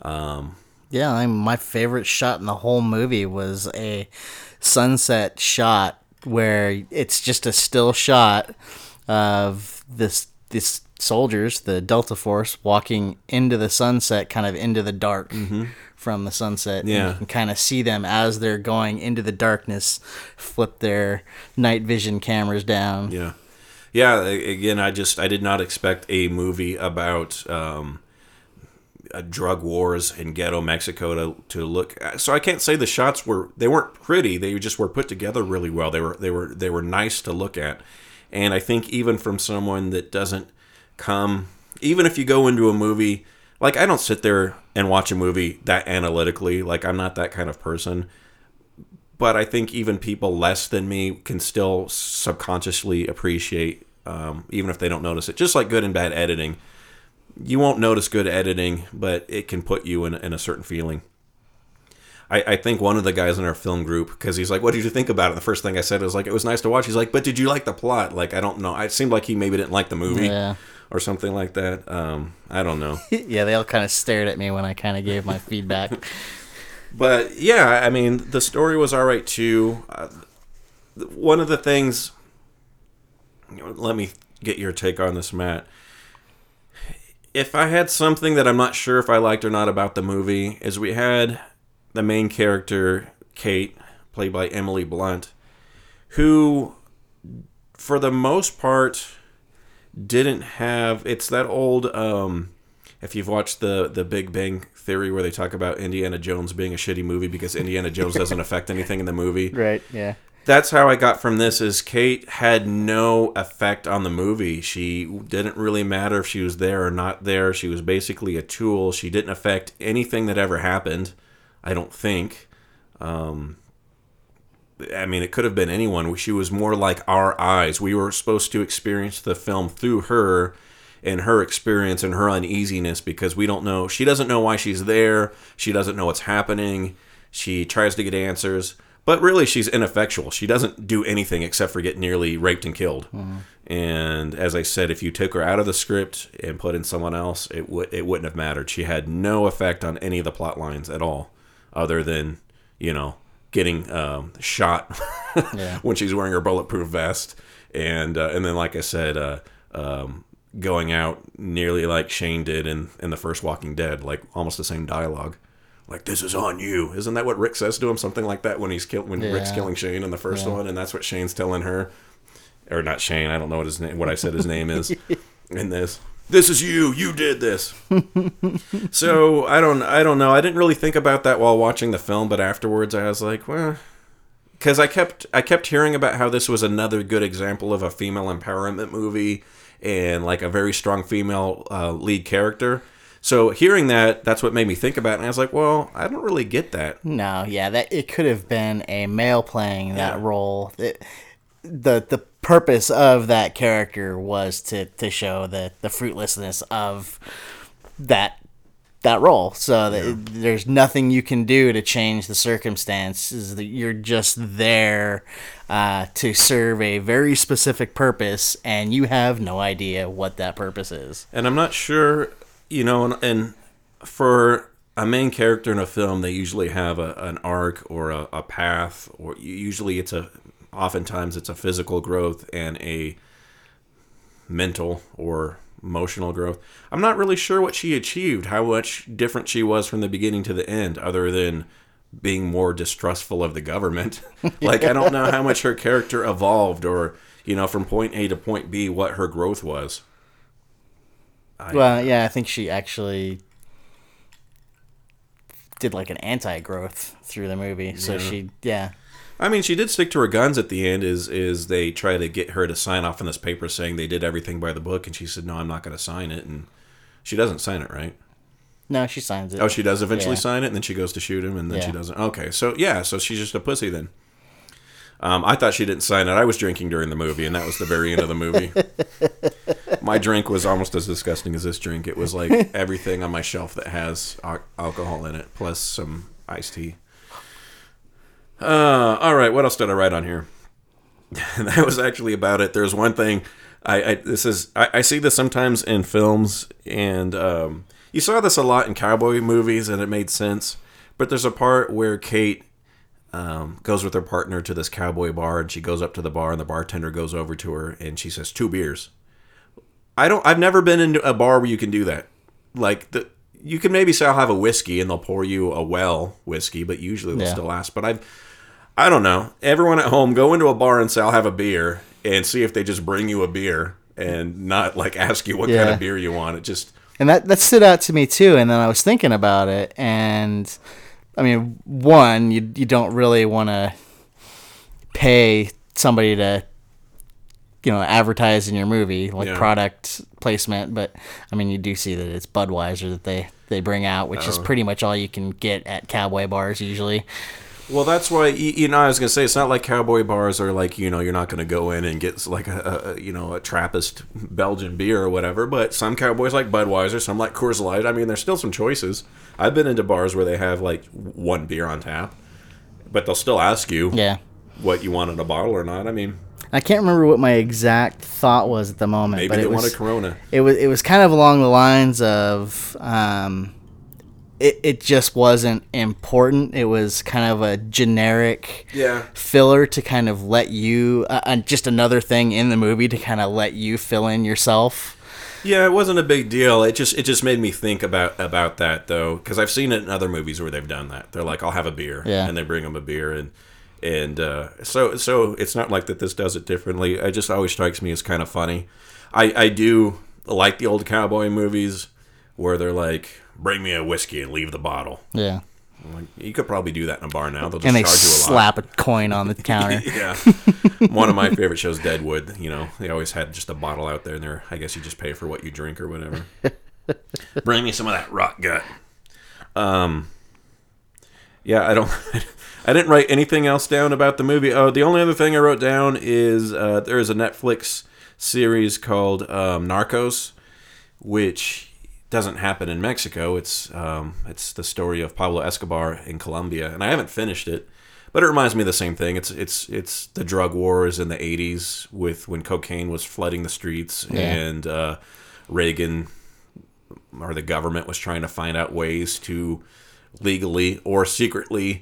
Um, yeah, I mean, my favorite shot in the whole movie was a sunset shot where it's just a still shot of this this soldiers, the Delta Force, walking into the sunset, kind of into the dark. Mm-hmm. From the sunset, yeah. And you can kind of see them as they're going into the darkness, flip their night vision cameras down. Yeah, yeah. Again, I just I did not expect a movie about um, uh, drug wars in ghetto Mexico to to look. So I can't say the shots were they weren't pretty. They just were put together really well. They were they were they were nice to look at, and I think even from someone that doesn't come, even if you go into a movie. Like, I don't sit there and watch a movie that analytically. Like, I'm not that kind of person. But I think even people less than me can still subconsciously appreciate, um, even if they don't notice it. Just like good and bad editing. You won't notice good editing, but it can put you in, in a certain feeling. I, I think one of the guys in our film group, because he's like, what did you think about it? The first thing I said was like, it was nice to watch. He's like, but did you like the plot? Like, I don't know. It seemed like he maybe didn't like the movie yeah. or something like that. Um, I don't know. Yeah, they all kind of stared at me when I kind of gave my feedback. But, yeah, I mean, the story was all right, too. Uh, one of the things... Let me get your take on this, Matt. If I had something that I'm not sure if I liked or not about the movie, is we had the main character, Kate, played by Emily Blunt, who, for the most part, didn't have... It's that old... Um, if you've watched the, the Big Bang Theory, where they talk about Indiana Jones being a shitty movie because Indiana Jones doesn't affect anything in the movie. Right, yeah. That's how I got from this, is Kate had no effect on the movie. She didn't really matter if she was there or not there. She was basically a tool. She didn't affect anything that ever happened, I don't think. Um, I mean, it could have been anyone. She was more like our eyes. We were supposed to experience the film through her and her experience and her uneasiness, because we don't know. She doesn't know why she's there. She doesn't know what's happening. She tries to get answers. But really, she's ineffectual. She doesn't do anything except for get nearly raped and killed. Mm-hmm. And as I said, if you took her out of the script and put in someone else, it, w- it wouldn't have mattered. She had no effect on any of the plot lines at all, other than, you know, getting um, shot yeah. when she's wearing her bulletproof vest. And, uh, and then, like I said... Uh, um, going out nearly like Shane did in, in the first Walking Dead, like almost the same dialogue. Like, this is on you. Isn't that what Rick says to him? Something like that when he's kill- when yeah. Rick's killing Shane in the first yeah. one, and that's what Shane's telling her. Or not Shane, I don't know what his name, what I said his name is in this. This is you, you did this. So I don't I don't know. I didn't really think about that while watching the film, but afterwards I was like, well, because I kept I kept hearing about how this was another good example of a female empowerment movie. And like a very strong female uh, lead character. So hearing that, that's what made me think about it. And I was like, well, I don't really get that. No, yeah, that it could have been a male playing that yeah. role. It, the The purpose of that character was to, to show the, the fruitlessness of that that role. So that yeah. it, there's nothing you can do to change the circumstances. That you're just there uh, to serve a very specific purpose, and you have no idea what that purpose is. And I'm not sure, you know, and, and for a main character in a film, they usually have a, an arc or a, a path, or usually it's a, oftentimes it's a physical growth and a mental or emotional growth. I'm not really sure what she achieved, how much different she was from the beginning to the end, other than being more distrustful of the government. Like, I don't know how much her character evolved, or, you know, from point A to point B, what her growth was. I well, know. yeah, I think she actually did like an anti-growth through the movie. So yeah. she, yeah. I mean, she did stick to her guns at the end. Is is they try to get her to sign off on this paper saying they did everything by the book, and she said, no, I'm not going to sign it. And she doesn't sign it, right? No, she signs it. Oh, she does eventually yeah. sign it, and then she goes to shoot him, and then yeah. she doesn't. Okay, so yeah, so she's just a pussy then. Um, I thought she didn't sign it. I was drinking during the movie, and that was the very end of the movie. My drink was almost as disgusting as this drink. It was like everything on my shelf that has alcohol in it, plus some iced tea. Uh, all right, what else did I write on here? That was actually about it. There's one thing. I, I this is I, I see this sometimes in films, and um, you saw this a lot in cowboy movies, and it made sense. But there's a part where Kate um, goes with her partner to this cowboy bar, and she goes up to the bar, and the bartender goes over to her, and she says, two beers. I don't. I've never been into a bar where you can do that. Like the. You can maybe say I'll have a whiskey, and they'll pour you a well whiskey, but usually they'll yeah. still ask. But I I don't know. Everyone at home, go into a bar and say, I'll have a beer, and see if they just bring you a beer and not like ask you what yeah. kind of beer you want. It just And that, that stood out to me, too. And then I was thinking about it. And, I mean, one, you, you don't really want to pay somebody to you know, advertised in your movie, like yeah. product placement. But I mean, you do see that it's Budweiser that they, they bring out, which oh. is pretty much all you can get at cowboy bars usually. Well, that's why, you know, I was going to say, it's not like cowboy bars are like, you know, you're not going to go in and get like a, a, you know, a Trappist Belgian beer or whatever, but some cowboys like Budweiser, some like Coors Light. I mean, there's still some choices. I've been into bars where they have like one beer on tap, but they'll still ask you yeah. what you want in a bottle or not. I mean... I can't remember what my exact thought was at the moment. Maybe but they it wanted was, Corona. It was, it was kind of along the lines of... Um, It, it just wasn't important. It was kind of a generic yeah. filler to kind of let you, uh, just another thing in the movie to kind of let you fill in yourself. Yeah, it wasn't a big deal. It just it just made me think about, about that, though, because I've seen it in other movies where they've done that. They're like, I'll have a beer, yeah. and they bring them a beer. And and uh, so so it's not like that this does it differently. It just always strikes me as kind of funny. I, I do like the old cowboy movies where they're like, bring me a whiskey and leave the bottle. Yeah. Like, you could probably do that in a bar now. They'll just and they charge you a slap lot. A coin on the counter. yeah. One of my favorite shows, Deadwood, you know, they always had just a bottle out there, and there, I guess you just pay for what you drink or whatever. Bring me some of that rock gut. Um, yeah, I don't... I didn't write anything else down about the movie. Oh, the only other thing I wrote down is uh, there is a Netflix series called um, Narcos, which... doesn't happen in Mexico. It's um, it's the story of Pablo Escobar in Colombia, and I haven't finished it, but it reminds me of the same thing. It's it's it's the drug wars in the eighties with when cocaine was flooding the streets, yeah. and uh, Reagan or the government was trying to find out ways to legally or secretly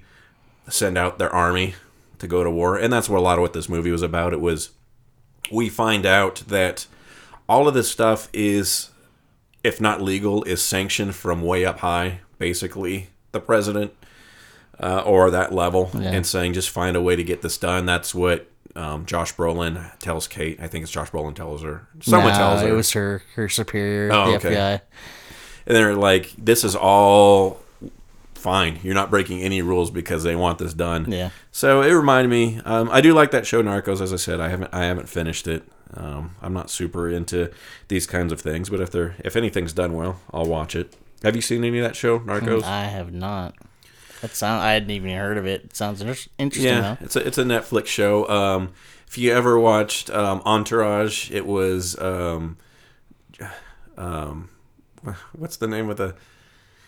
send out their army to go to war, and that's what a lot of what this movie was about. It was we find out that all of this stuff is. If not legal, is sanctioned from way up high, basically the president uh, or that level, yeah. and saying just find a way to get this done. That's what um, Josh Brolin tells Kate. I think it's Josh Brolin tells her. Someone no, tells her. It was her, her superior, oh, the okay. F B I. And they're like, this is all fine. You're not breaking any rules because they want this done. Yeah. So it reminded me. Um, I do like that show, Narcos. As I said, I haven't I haven't finished it. Um, I'm not super into these kinds of things, but if they're if anything's done well, I'll watch it. Have you seen any of that show, Narcos? I have not. That sound I hadn't even heard of it. It sounds interesting. Yeah, though. it's a it's a Netflix show. Um, if you ever watched um, Entourage, it was um, um, what's the name of the?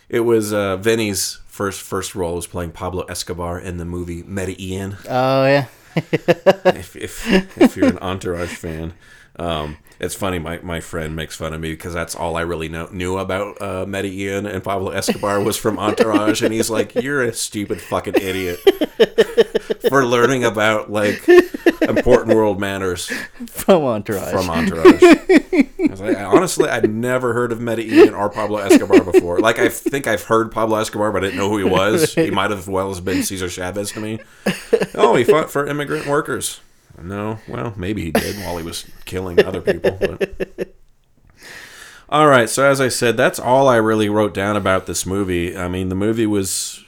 It was uh, Vinny's first first role was playing Pablo Escobar in the movie Medellin. Oh yeah. if, if if you're an Entourage fan, um, it's funny. My, my friend makes fun of me because that's all I really know, knew about uh, Medellin and Pablo Escobar was from Entourage, and he's like, "You're a stupid fucking idiot for learning about like important world manners from Entourage." From Entourage. I was like, I, honestly, I'd never heard of Medellin or Pablo Escobar before. Like, I think I've heard Pablo Escobar, but I didn't know who he was. He might have well as been Cesar Chavez to me. Oh, he fought for immigrant workers. No, well, maybe he did while he was killing other people. But. All right, so as I said, that's all I really wrote down about this movie. I mean, the movie was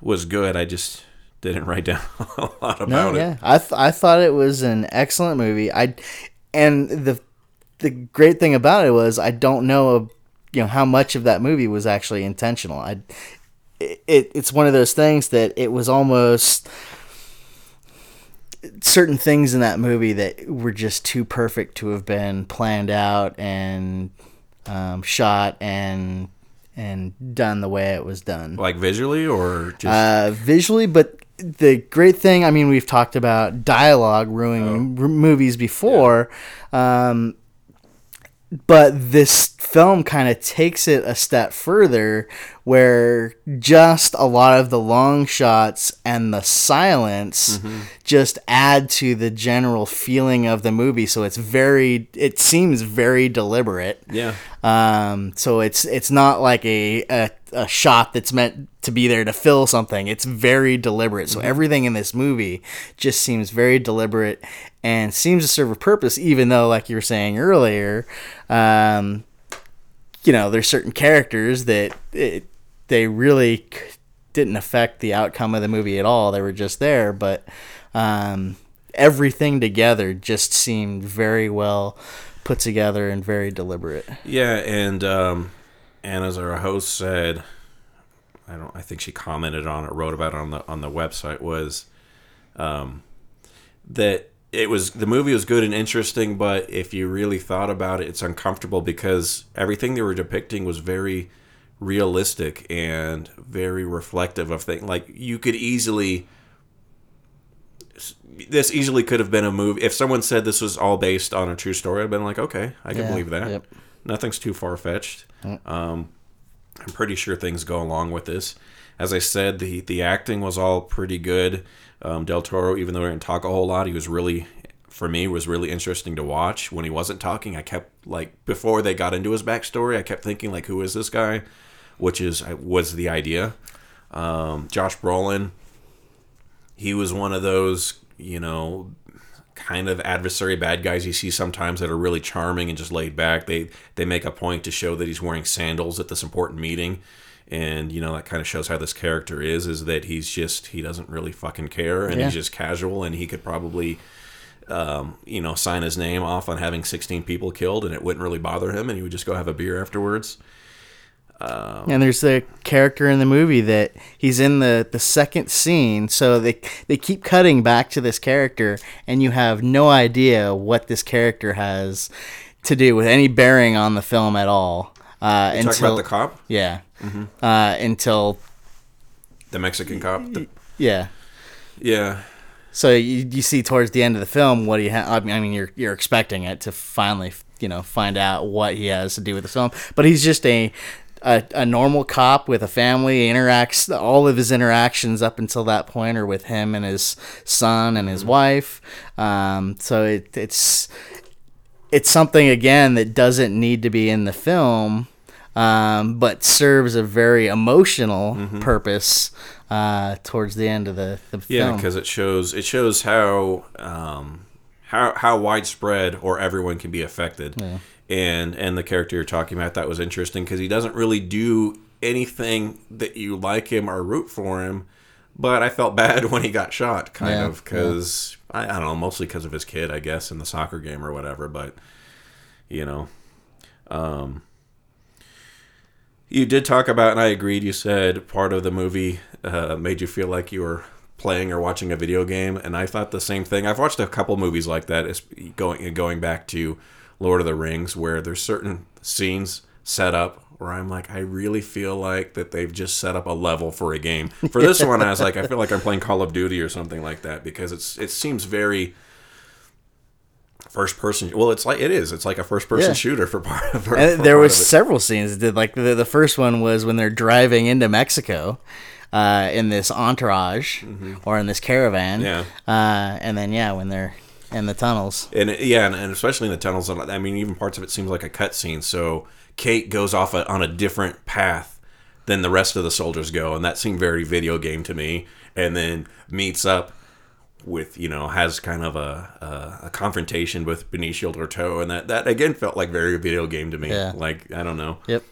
was good. I just didn't write down a lot about no, yeah. it. I th- I thought it was an excellent movie. I and the the great thing about it was I don't know you know how much of that movie was actually intentional. I it it's one of those things that it was almost. Certain things in that movie that were just too perfect to have been planned out and um, shot and and done the way it was done. Like visually or just... Uh, visually, but the great thing, I mean, we've talked about dialogue ruining oh. r- movies before, yeah. um, but this film kind of takes it a step further where just a lot of the long shots and the silence mm-hmm. just add to the general feeling of the movie. So it's very, it seems very deliberate. Yeah. Um, so it's, it's not like a, a, a shot that's meant to be there to fill something. It's very deliberate. So mm-hmm. everything in this movie just seems very deliberate and seems to serve a purpose, even though, like you were saying earlier, um, you know, there's certain characters that it, they really didn't affect the outcome of the movie at all. They were just there, but um, everything together just seemed very well put together and very deliberate. Yeah, and um, and as our host said, I don't. I think she commented on it, wrote about it on the on the website was um, that it was the movie was good and interesting, but if you really thought about it, it's uncomfortable because everything they were depicting was very realistic and very reflective of things. Like you could easily. This easily could have been a movie. If someone said this was all based on a true story, I'd been like, okay, I can yeah, believe that. Yep. Nothing's too far-fetched. Yep. Um, I'm pretty sure things go along with this. As I said, the the acting was all pretty good. Um, Del Toro, even though he didn't talk a whole lot, he was really, for me, was really interesting to watch. When he wasn't talking, I kept, like, before they got into his backstory, I kept thinking, like, who is this guy? Which is was the idea. Um, Josh Brolin, he was one of those, you know, kind of adversary bad guys you see sometimes that are really charming and just laid back. They they make a point to show that he's wearing sandals at this important meeting. And, you know, that kind of shows how this character is, is that he's just, he doesn't really fucking care. And yeah. he's just casual. And he could probably, um, you know, sign his name off on having sixteen people killed and it wouldn't really bother him. And he would just go have a beer afterwards. Um, and there's the character in the movie that he's in the, the second scene, so they they keep cutting back to this character, and you have no idea what this character has to do with any bearing on the film at all. Uh, you until, talking about the cop? Yeah. Mm-hmm. Uh, until... The Mexican cop? The, yeah. Yeah. So you you see towards the end of the film what he ha- I mean, I mean you're you're expecting it to finally, you know, find out what he has to do with the film, but he's just a... A, a normal cop with a family. He interacts, all of his interactions up until that point are with him and his son and his wife. Um, so it, it's it's something again that doesn't need to be in the film, um, but serves a very emotional mm-hmm. purpose uh, towards the end of the, the yeah, film. Yeah, because it shows it shows how um, how how widespread or everyone can be affected. Yeah. And and the character you're talking about, that was interesting because he doesn't really do anything that you like him or root for him. But I felt bad when he got shot, kind yeah, of, because, yeah. I, I don't know, mostly because of his kid, I guess, in the soccer game or whatever. But, you know. Um, you did talk about, and I agreed, you said part of the movie uh, made you feel like you were playing or watching a video game. And I thought the same thing. I've watched a couple movies like that, it's going going back to Lord of the Rings, where there's certain scenes set up where I'm like, I really feel like that they've just set up a level for a game. For this one, I was like, I feel like I'm playing Call of Duty or something like that because it's it seems very first person. Well, it's like it is. It's like a first person yeah. shooter for part of. For, and there was several scenes that did like the the first one was when they're driving into Mexico. Uh, in this entourage mm-hmm. or in this caravan, yeah, uh, and then yeah, when they're. And the tunnels. And yeah, and, and especially in the tunnels. I mean, even parts of it seems like a cutscene. So Kate goes off a, on a different path than the rest of the soldiers go. And that seemed very video game to me. And then meets up with, you know, has kind of a, a, a confrontation with Benicio Del Toro. And that, that, again, felt like very video game to me. Yeah. Like, I don't know. Yep.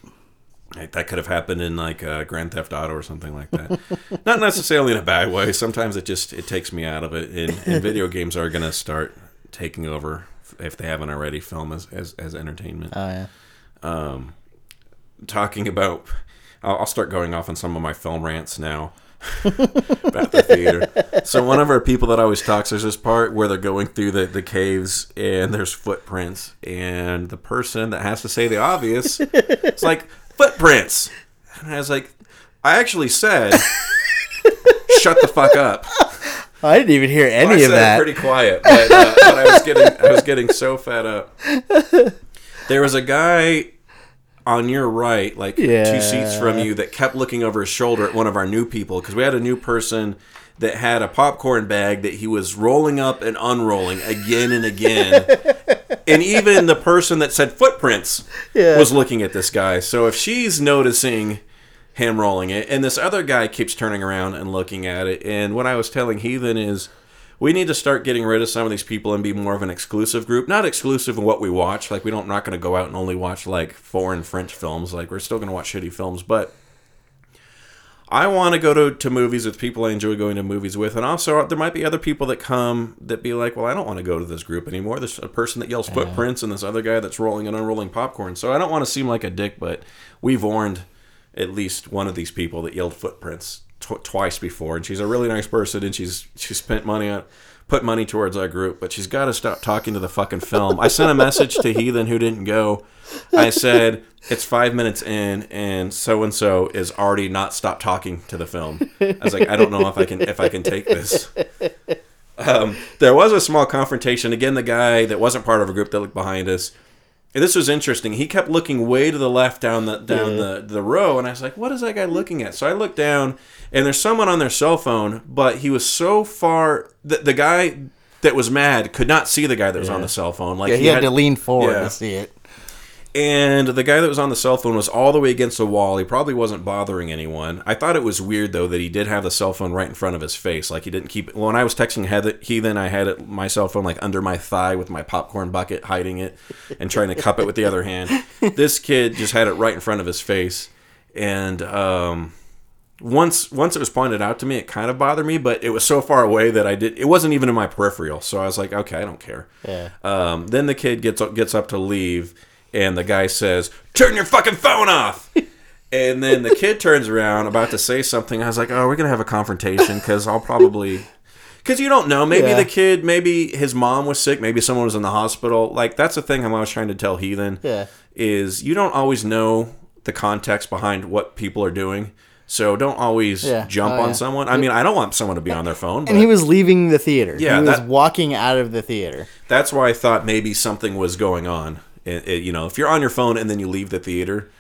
Like, that could have happened in, like, uh, Grand Theft Auto or something like that. Not necessarily in a bad way. Sometimes it just it takes me out of it. And, and video games are going to start taking over, if they haven't already, film as, as, as entertainment. Oh, yeah. Um, talking about... I'll, I'll start going off on some of my film rants now about the theater. So one of our people that always talks, there's this part where they're going through the, the caves and there's footprints. And the person that has to say the obvious, it's like... Footprints. And I was like, I actually said, shut the fuck up. I didn't even hear any well, I of said that. It pretty quiet, but, uh, but I was getting, I was getting so fed up. There was a guy on your right, like yeah. two seats from you, that kept looking over his shoulder at one of our new people because we had a new person that had a popcorn bag that he was rolling up and unrolling again and again. And even the person that said footprints yeah. was looking at this guy. So if she's noticing him rolling it, and this other guy keeps turning around and looking at it, and what I was telling Heathen is we need to start getting rid of some of these people and be more of an exclusive group. Not exclusive in what we watch. Like, we don't, we're not going to go out and only watch, like, foreign French films. Like, we're still going to watch shitty films, but... I want to go to, to movies with people I enjoy going to movies with. And also, there might be other people that come that be like, well, I don't want to go to this group anymore. There's a person that yells uh, footprints and this other guy that's rolling and unrolling popcorn. So I don't want to seem like a dick, but we've warned at least one of these people that yelled footprints t- twice before. And she's a really nice person, and she's she spent money on put money towards our group, but she's got to stop talking to the fucking film. I sent a message to Heathen, who didn't go. I said, it's five minutes in, and so-and-so is already not stopped talking to the film. I was like, I don't know if I can if I can take this. Um, there was a small confrontation. Again, the guy that wasn't part of a group that looked behind us. And this was interesting. He kept looking way to the left down the down yeah. the, the row, and I was like, what is that guy looking at? So I looked down, and there's someone on their cell phone, but he was so far... The, the guy that was mad could not see the guy that was yeah. on the cell phone. Like yeah, he, he had, had to lean forward yeah. to see it. And the guy that was on the cell phone was all the way against the wall. He probably wasn't bothering anyone. I thought it was weird, though, that he did have the cell phone right in front of his face. Like, he didn't keep it... When I was texting Heathen, I had it, my cell phone, like, under my thigh with my popcorn bucket, hiding it and trying to cup it with the other hand. This kid just had it right in front of his face. And um, once once it was pointed out to me, it kind of bothered me, but it was so far away that I did... It wasn't even in my peripheral, so I was like, okay, I don't care. Yeah. Um, then the kid gets gets up to leave... And the guy says, turn your fucking phone off. And then the kid turns around, about to say something. I was like, oh, we're going to have a confrontation because I'll probably... Because you don't know. Maybe yeah. the kid, maybe his mom was sick. Maybe someone was in the hospital. Like, that's the thing I'm always trying to tell Heathen yeah. is you don't always know the context behind what people are doing. So don't always yeah. jump oh, on yeah. someone. I mean, I don't want someone to be on their phone. But... And he was leaving the theater. Yeah, he that... was walking out of the theater. That's why I thought maybe something was going on. It, it, you know, if you're on your phone and then you leave the theater,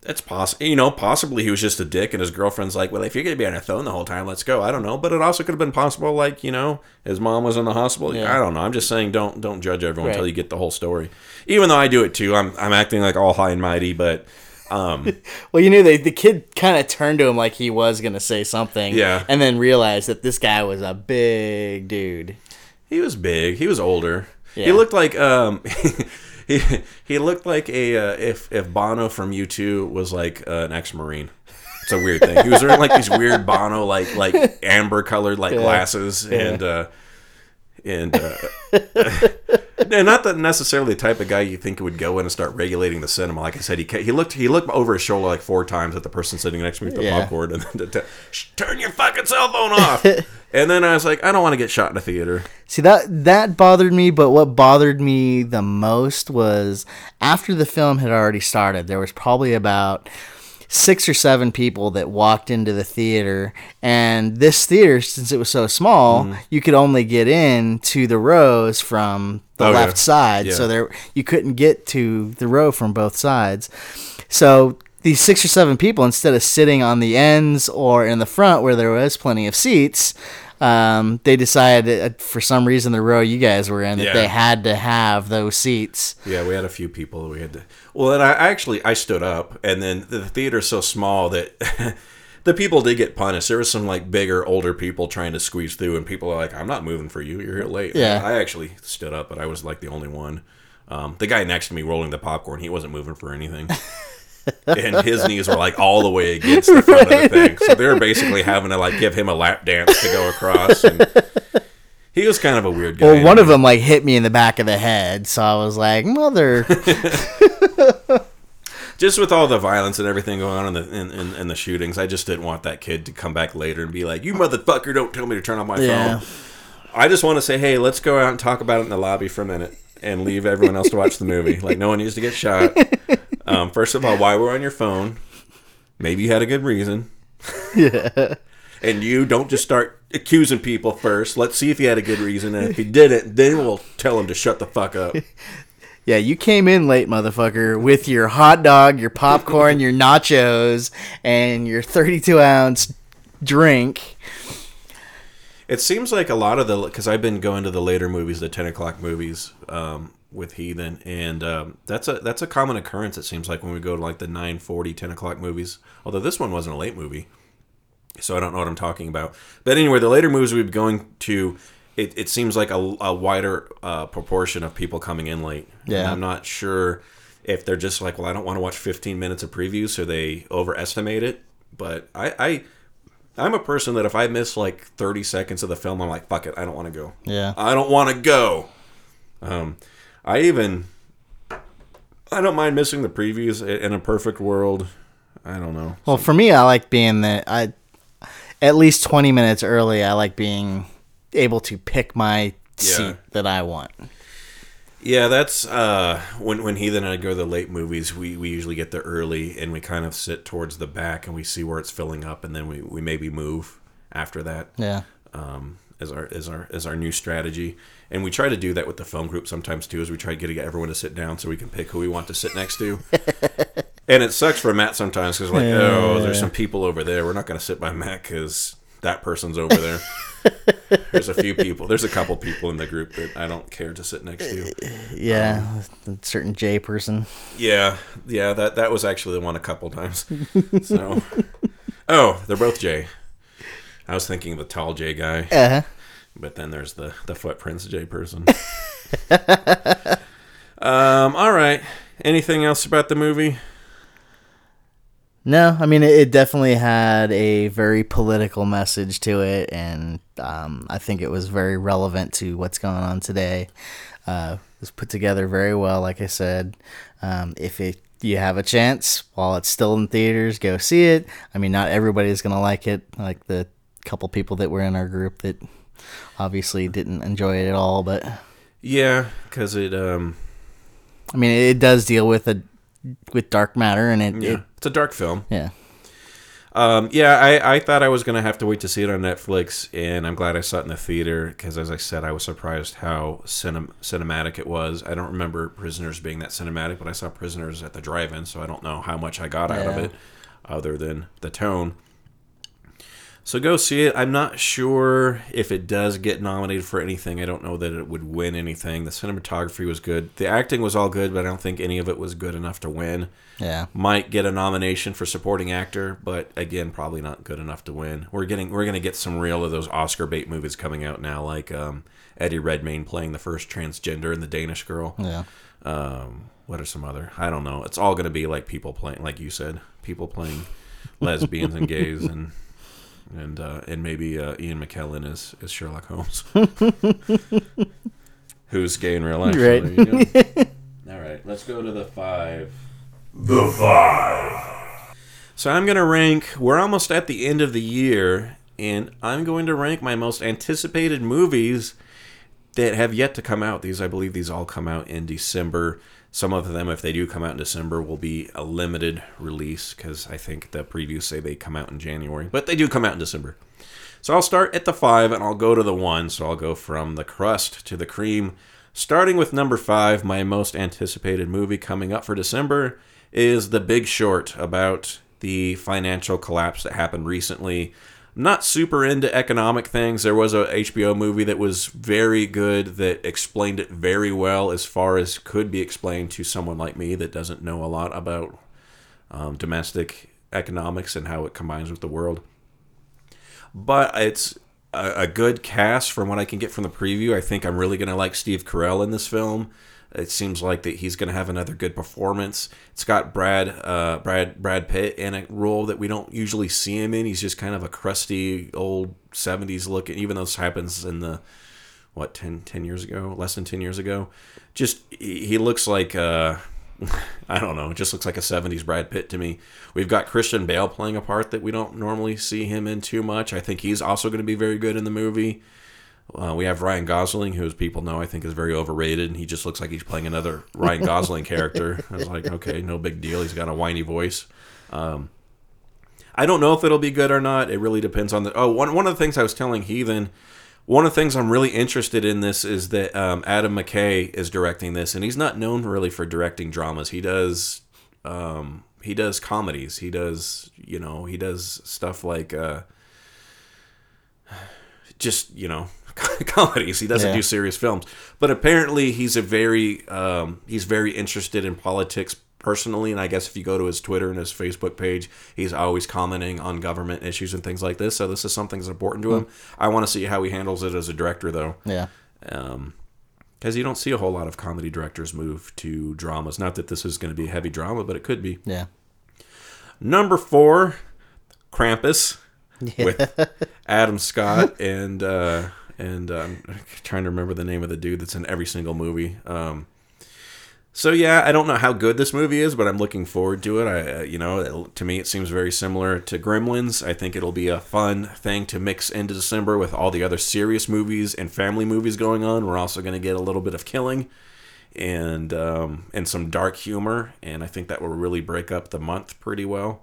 that's possible. You know, possibly he was just a dick and his girlfriend's like, well, if you're going to be on your phone the whole time, let's go. I don't know. But it also could have been possible, like, you know, his mom was in the hospital. Yeah. I don't know. I'm just saying don't don't judge everyone right. until you get the whole story. Even though I do it, too. I'm I'm acting like all high and mighty, but... Um, well, you knew they, the kid kind of turned to him like he was going to say something. Yeah. And then realized that this guy was a big dude. He was big. He was older. Yeah. He looked like um, he he looked like a uh, if if Bono from U two was like uh, an ex-Marine. It's a weird thing. He was wearing like these weird Bono like like amber colored like yeah. glasses and yeah. uh, and uh, not the necessarily the type of guy you think would go in and start regulating the cinema. Like I said, he he looked he looked over his shoulder like four times at the person sitting next to me with the yeah. popcorn and then to t- turn your fucking cell phone off. And then I was like, I don't want to get shot in a theater. See, that that bothered me, but what bothered me the most was after the film had already started, there was probably about six or seven people that walked into the theater. And this theater, since it was so small, mm. you could only get in to the rows from the oh, left yeah. side. Yeah. So there you couldn't get to the row from both sides. So... These six or seven people, instead of sitting on the ends or in the front where there was plenty of seats, um, they decided uh, for some reason the row you guys were in that yeah. they had to have those seats. Yeah, we had a few people that we had to. Well, and I actually I stood up, and then the theater's so small that the people did get punished. There was some like bigger, older people trying to squeeze through, and people are like, "I'm not moving for you. You're here late." Yeah, I actually stood up, but I was like the only one. Um, the guy next to me rolling the popcorn, he wasn't moving for anything. And his knees were like all the way against the front right. of the thing, so they were basically having to like give him a lap dance to go across. And he was kind of a weird guy. Well, one of them like hit me in the back of the head, so I was like, "Mother!" Just with all the violence and everything going on in the in, in, in the shootings, I just didn't want that kid to come back later and be like, "You motherfucker! Don't tell me to turn off my yeah. phone." I just want to say, "Hey, let's go out and talk about it in the lobby for a minute." And leave everyone else to watch the movie. Like, no one needs to get shot. Um, first of all, why we're on your phone? Maybe you had a good reason. Yeah. And you don't just start accusing people first. Let's see if you had a good reason. And if you didn't, then we'll tell him to shut the fuck up. Yeah, you came in late, motherfucker, with your hot dog, your popcorn, your nachos, and your thirty-two ounce drink. It seems like a lot of the... Because I've been going to the later movies, the ten o'clock movies um, with Heathen. And um, that's a that's a common occurrence, it seems like, when we go to like the nine forty, ten o'clock movies. Although this one wasn't a late movie. So I don't know what I'm talking about. But anyway, the later movies we've been going to, it, it seems like a, a wider uh, proportion of people coming in late. Yeah. And I'm not sure if they're just like, well, I don't want to watch fifteen minutes of previews, so they overestimate it. But I, I, I'm a person that if I miss like thirty seconds of the film, I'm like, fuck it, I don't want to go. Yeah. I don't want to go. Um, I even, I don't mind missing the previews. In a perfect world, I don't know. Well, for me, I like being that I, at least twenty minutes early, I like being able to pick my seat yeah. that I want. Yeah, that's uh, when when Heath and I go to the late movies, we, we usually get there early and we kind of sit towards the back and we see where it's filling up, and then we, we maybe move after that. Yeah, um, as our as our as our new strategy, and we try to do that with the film group sometimes too. As we try to get everyone to sit down so we can pick who we want to sit next to, and it sucks for Matt sometimes because like yeah, oh yeah, there's yeah. some people over there, we're not going to sit by Matt because that person's over there. There's a few people. There's a couple people in the group that I don't care to sit next to. Yeah, um, a certain J person. Yeah, yeah. That that was actually the one a couple times. So, oh, they're both J. I was thinking of the tall J guy, uh-huh. but then there's the the footprints J person. um. All right. Anything else about the movie? No, I mean, it definitely had a very political message to it, and um, I think it was very relevant to what's going on today. Uh, it was put together very well, like I said. Um, if it, you have a chance, while it's still in theaters, go see it. I mean, not everybody's going to like it, like the couple people that were in our group that obviously didn't enjoy it at all. But yeah, because it... Um... I mean, it does deal with a... with dark matter, and it, yeah. it it's a dark film. Yeah, um, yeah. I, I thought I was gonna have to wait to see it on Netflix, and I'm glad I saw it in the theater because, as I said, I was surprised how cinem- cinematic it was. I don't remember Prisoners being that cinematic, but I saw Prisoners at the drive-in, so I don't know how much I got yeah. out of it, other than the tone. So go see it. I'm not sure if it does get nominated for anything. I don't know that it would win anything. The cinematography was good. The acting was all good, but I don't think any of it was good enough to win. Yeah. Might get a nomination for supporting actor, but again, probably not good enough to win. We're getting we're going to get some real of those Oscar bait movies coming out now, like um, Eddie Redmayne playing the first transgender in The Danish Girl. Yeah. Um, what are some other? I don't know. It's all going to be like people playing, like you said, people playing lesbians and gays and... And uh, and maybe uh, Ian McKellen is, is Sherlock Holmes, who's gay in real life. Right. So there you go. All right, let's go to the five. The five. So I'm going to rank, we're almost at the end of the year, and I'm going to rank my most anticipated movies that have yet to come out. These, I believe these all come out in December. Some of them, if they do come out in December, will be a limited release because I think the previews say they come out in January. But they do come out in December. So I'll start at the five and I'll go to the one. So I'll go from the crust to the cream. Starting with number five, my most anticipated movie coming up for December is The Big Short, about the financial collapse that happened recently. Not super into economic things. There was a H B O movie that was very good that explained it very well as far as could be explained to someone like me that doesn't know a lot about um, domestic economics and how it combines with the world. But it's a, a good cast from what I can get from the preview. I think I'm really going to like Steve Carell in this film. It seems like that he's going to have another good performance. It's got Brad, uh, Brad, Brad Pitt in a role that we don't usually see him in. He's just kind of a crusty old seventies looking. Even though this happens in the what ten, ten years ago, less than ten years ago, just he looks like uh, I don't know, just looks like a seventies Brad Pitt to me. We've got Christian Bale playing a part that we don't normally see him in too much. I think he's also going to be very good in the movie. Uh, we have Ryan Gosling, who, as people know, I think is very overrated, and he just looks like he's playing another Ryan Gosling character. I was like, okay, no big deal. He's got a whiny voice. Um, I don't know if it'll be good or not. It really depends on the... Oh, one, one of the things I was telling Heathen, one of the things I'm really interested in this is that um, Adam McKay is directing this, and he's not known really for directing dramas. He does um, he does comedies. He does, you know, he does stuff like uh, just, you know... comedies. He doesn't yeah. do serious films, but apparently he's a very um he's very interested in politics personally, and I guess if you go to his Twitter and his Facebook page, he's always commenting on government issues and things like this. So this is something that's important to him. I want to see how he handles it as a director, though. Yeah. Um because you don't see a whole lot of comedy directors move to dramas. Not that this is going to be a heavy drama, but it could be. Yeah. Number four, Krampus yeah. with Adam Scott and uh, and I'm trying to remember the name of the dude that's in every single movie. Um, so yeah, I don't know how good this movie is, but I'm looking forward to it. I uh, you know, it, to me it seems very similar to Gremlins. I think it'll be a fun thing to mix into December with all the other serious movies and family movies going on. We're also going to get a little bit of killing. And um, and some dark humor, and I think that will really break up the month pretty well.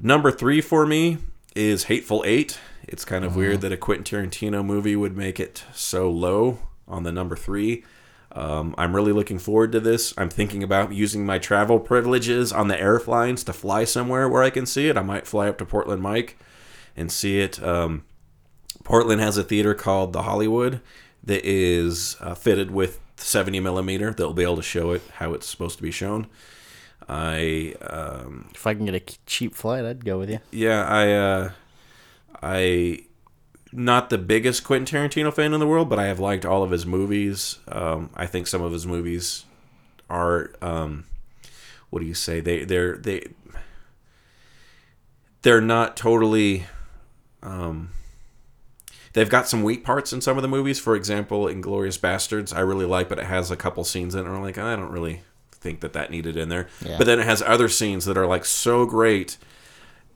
Number three for me is Hateful Eight. It's kind of mm-hmm. weird that a Quentin Tarantino movie would make it so low on the number three. Um, I'm really looking forward to this. I'm thinking about using my travel privileges on the airlines to fly somewhere where I can see it. I might fly up to Portland, Mike, and see it. Um, Portland has a theater called The Hollywood that is uh, fitted with seventy millimeter. They'll be able to show it how it's supposed to be shown. I um if I can get a cheap flight, I'd go with you. Yeah, I uh I not the biggest Quentin Tarantino fan in the world, but I have liked all of his movies. um I think some of his movies are um what do you say they they're they they're not totally um they've got some weak parts in some of the movies. For example, Inglourious Bastards, I really like, but it has a couple scenes in it, and I'm like, I don't really think that that needed in there. Yeah. But then it has other scenes that are, like, so great.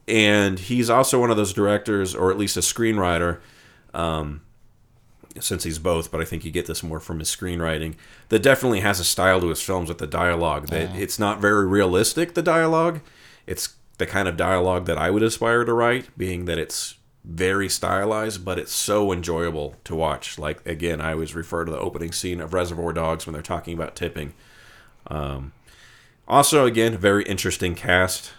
And he's also one of those directors, or at least a screenwriter, um, since he's both, but I think you get this more from his screenwriting, that definitely has a style to his films with the dialogue. That yeah. It's not very realistic, the dialogue. It's the kind of dialogue that I would aspire to write, being that it's very stylized, but it's so enjoyable to watch. Like, again, I always refer to the opening scene of Reservoir Dogs when they're talking about tipping. Um, also, again, very interesting cast,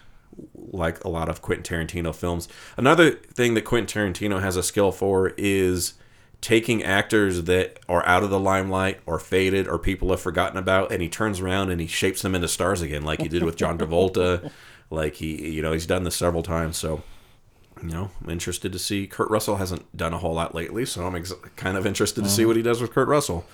like a lot of Quentin Tarantino films. Another thing that Quentin Tarantino has a skill for is taking actors that are out of the limelight or faded or people have forgotten about, and he turns around and he shapes them into stars again, like he did with John Travolta. Like, he, you know, he's done this several times, so... You know, I'm interested to see. Kurt Russell hasn't done a whole lot lately, so I'm ex- kind of interested to see what he does with Kurt Russell.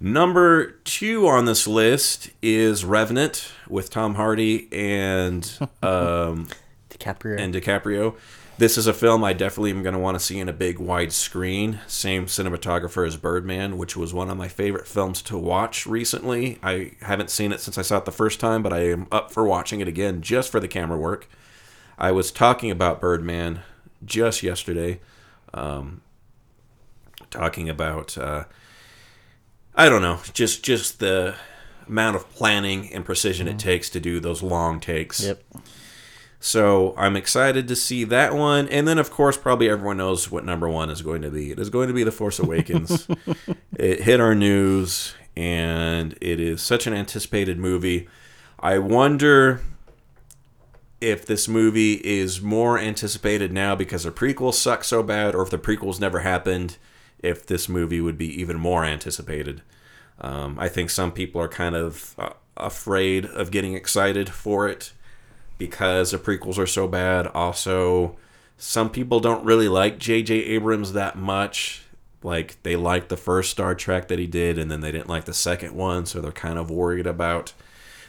Number two on this list is Revenant with Tom Hardy and um, DiCaprio. And DiCaprio. This is a film I definitely am going to want to see in a big wide screen. Same cinematographer as Birdman, which was one of my favorite films to watch recently. I haven't seen it since I saw it the first time, but I am up for watching it again just for the camera work. I was talking about Birdman just yesterday, um, talking about, uh, I don't know, just just the amount of planning and precision mm-hmm. it takes to do those long takes. Yep. So I'm excited to see that one. And then, of course, probably everyone knows what number one is going to be. It is going to be The Force Awakens. It hit our news, and it is such an anticipated movie. I wonder... if this movie is more anticipated now because the prequels suck so bad, or if the prequels never happened, if this movie would be even more anticipated. Um, I think some people are kind of uh, afraid of getting excited for it because the prequels are so bad. Also, some people don't really like J J Abrams that much. Like, they liked the first Star Trek that he did, and then they didn't like the second one, so they're kind of worried about...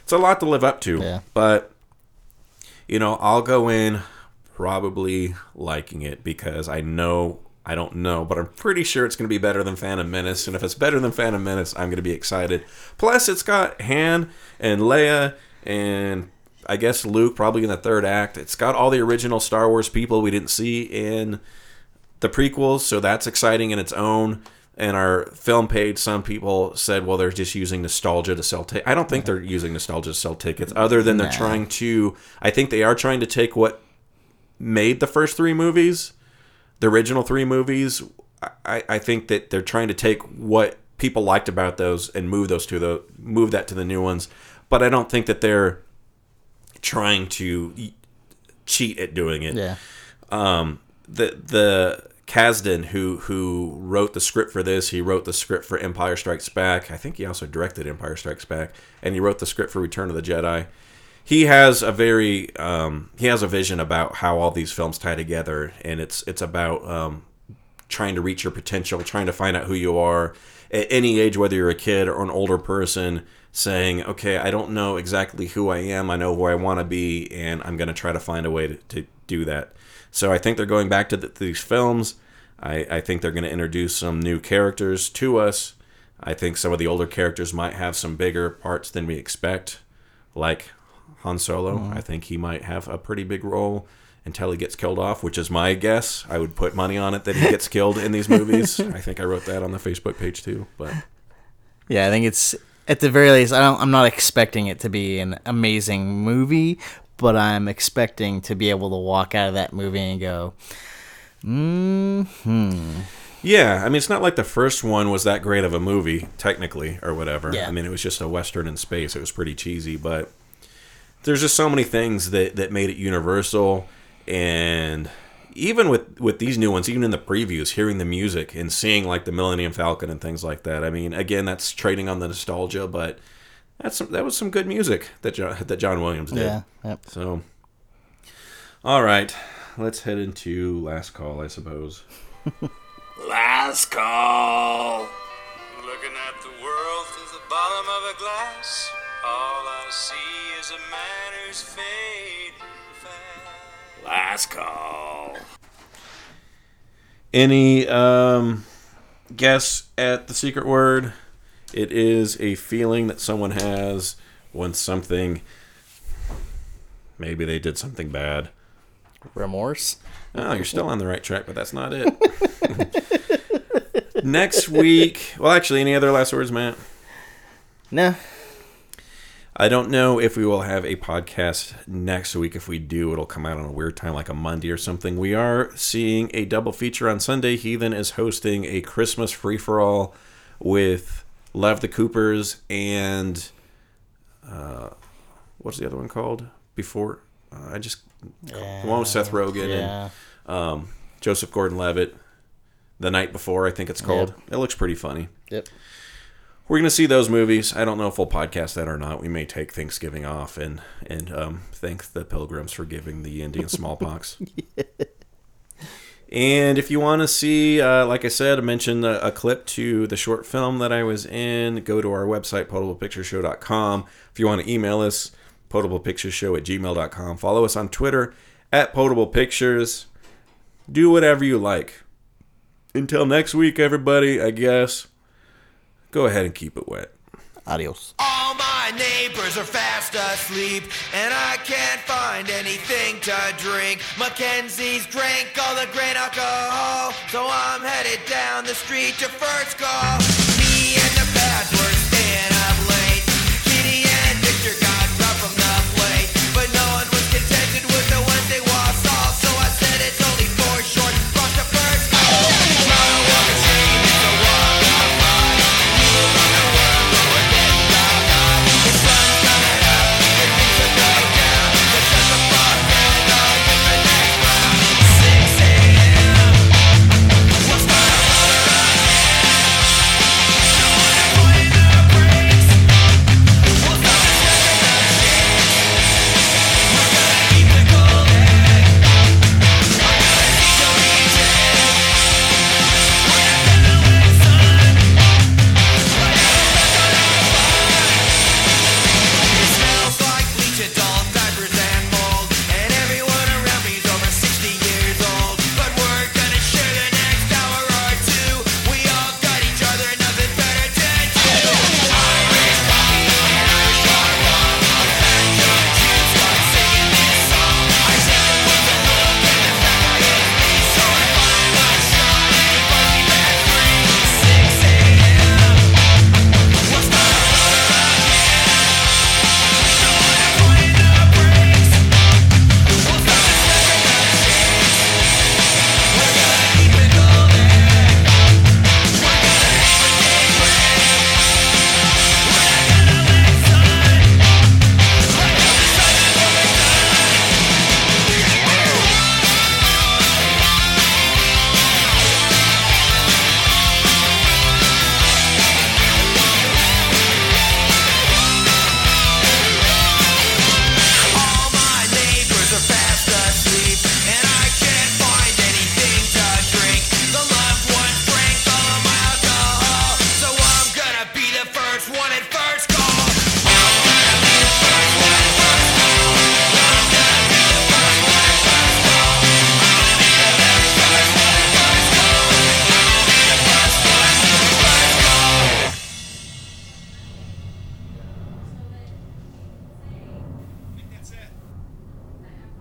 It's a lot to live up to, yeah. but... You know, I'll go in probably liking it because I know, I don't know, but I'm pretty sure it's going to be better than Phantom Menace. And if it's better than Phantom Menace, I'm going to be excited. Plus, it's got Han and Leia and I guess Luke probably in the third act. It's got all the original Star Wars people we didn't see in the prequels, so that's exciting in its own. And our film page, some people said, well, they're just using nostalgia to sell tickets. I don't think they're using nostalgia to sell tickets, other than they're nah. trying to... I think they are trying to take what made the first three movies, the original three movies. I, I think that they're trying to take what people liked about those and move those to the move that to the new ones. But I don't think that they're trying to cheat at doing it. Yeah. Um, the... the Kasdan, who who wrote the script for this, he wrote the script for Empire Strikes Back. I think he also directed Empire Strikes Back, and he wrote the script for Return of the Jedi. He has a very um, he has a vision about how all these films tie together, and it's it's about um, trying to reach your potential, trying to find out who you are, at any age, whether you're a kid or an older person, saying, okay, I don't know exactly who I am. I know who I want to be, and I'm going to try to find a way to, to do that. So I think they're going back to the, these films. I, I think they're going to introduce some new characters to us. I think some of the older characters might have some bigger parts than we expect, like Han Solo. Mm-hmm. I think he might have a pretty big role until he gets killed off, which is my guess. I would put money on it that he gets killed in these movies. I think I wrote that on the Facebook page too. But yeah, I think it's, at the very least, I don't, I'm not expecting it to be an amazing movie, but I'm expecting to be able to walk out of that movie and go, mm-hmm. Yeah, I mean, it's not like the first one was that great of a movie, technically, or whatever. Yeah. I mean, it was just a Western in space. It was pretty cheesy, but there's just so many things that, that made it universal. And even with, with these new ones, even in the previews, hearing the music and seeing, like, the Millennium Falcon and things like that. I mean, again, that's trading on the nostalgia, but that's some, that was some good music that John, that John Williams did. Yeah, yep. So, all right, let's head into Last Call, I suppose. Last call. Looking at the world through the bottom of a glass. All I see is a man who's fading fast. Last call. Any um, guess at the secret word? It is a feeling that someone has when something, maybe they did something bad. Remorse? Oh, you're still on the right track, but that's not it. Next week... Well, actually, any other last words, Matt? No. I don't know if we will have a podcast next week. If we do, it'll come out on a weird time, like a Monday or something. We are seeing a double feature on Sunday. Heathen is hosting a Christmas free-for-all with Lev the Coopers and... Uh, what's the other one called? Before... Uh, I just... Yeah. The one with Seth Rogen yeah. and um, Joseph Gordon-Levitt, The Night Before, I think it's called. Yep. It looks pretty funny. Yep. We're going to see those movies. I don't know if we'll podcast that or not. We may take Thanksgiving off and, and um, thank the pilgrims for giving the Indian smallpox. Yeah. And if you want to see, uh, like I said, I mentioned a, a clip to the short film that I was in, go to our website, potable picture show dot com. If you want to email us, potable picture show at gmail dot com. Follow us on Twitter at Potable Pictures. Do whatever you like. Until next week, everybody, I guess, go ahead and keep it wet. Adios. All my neighbors are fast asleep, and I can't find anything to drink. Mackenzie's drank all the grain alcohol, so I'm headed down the street to First Call.